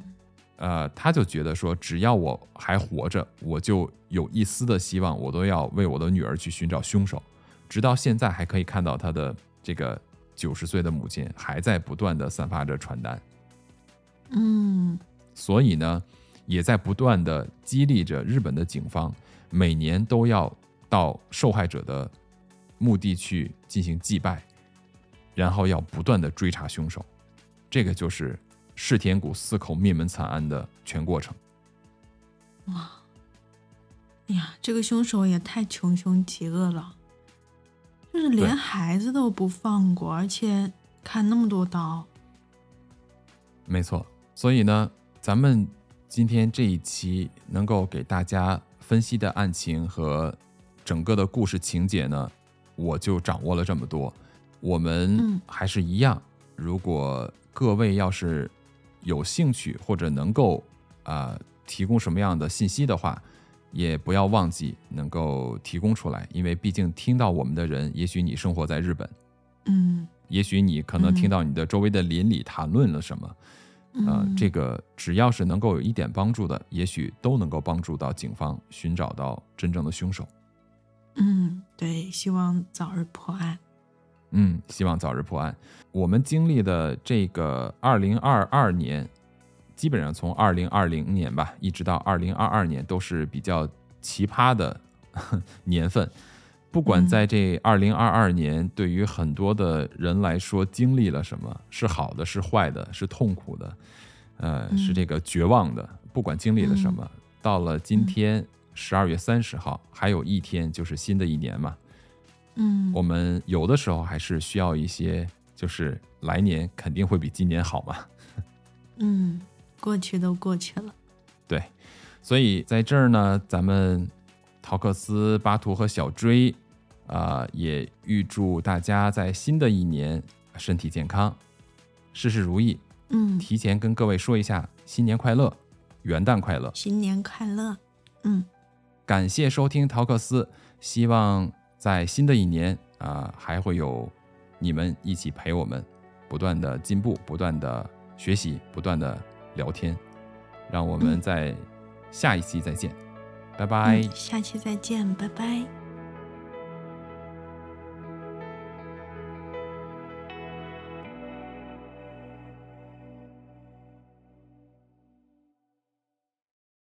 他就觉得说，只要我还活着，我就有一丝的希望，我都要为我的女儿去寻找凶手。直到现在还可以看到他的这个90岁的母亲还在不断的散发着传单，所以呢，也在不断的激励着日本的警方，每年都要到受害者的墓地去进行祭拜，然后要不断的追查凶手。这个就是世田谷4口灭门惨案的全过程。哇，哎呀，这个凶手也太穷凶极恶了，就是连孩子都不放过，而且砍那么多刀。没错，所以呢，咱们今天这一期能够给大家分析的案情和整个的故事情节呢，我就掌握了这么多。我们还是一样，如果各位要是有兴趣或者能够提供什么样的信息的话，也不要忘记能够提供出来，因为毕竟听到我们的人，也许你生活在日本，也许你可能听到你的周围的邻里谈论了什么，这个只要是能够有一点帮助的，也许都能够帮助到警方寻找到真正的凶手。对，希望早日破案。希望早日破案。我们经历的这个2022年，基本上从2020年吧，一直到2022年都是比较奇葩的年份。不管在这2022年，对于很多的人来说经历了什么，是好的，是坏的，是痛苦的，是这个绝望的。不管经历了什么，到了今天。12月30号，还有一天就是新的一年嘛。我们有的时候还是需要一些，就是来年肯定会比今年好嘛。过去都过去了。对，所以在这儿呢，咱们陶克斯、巴图和小追，也预祝大家在新的一年身体健康，事事如意。提前跟各位说一下，新年快乐，元旦快乐，新年快乐。感谢收听陶克斯，希望在新的一年还会有你们一起陪我们不断的进步，不断的学习，不断的聊天。让我们在下一期再见，拜拜。下期再见，拜拜。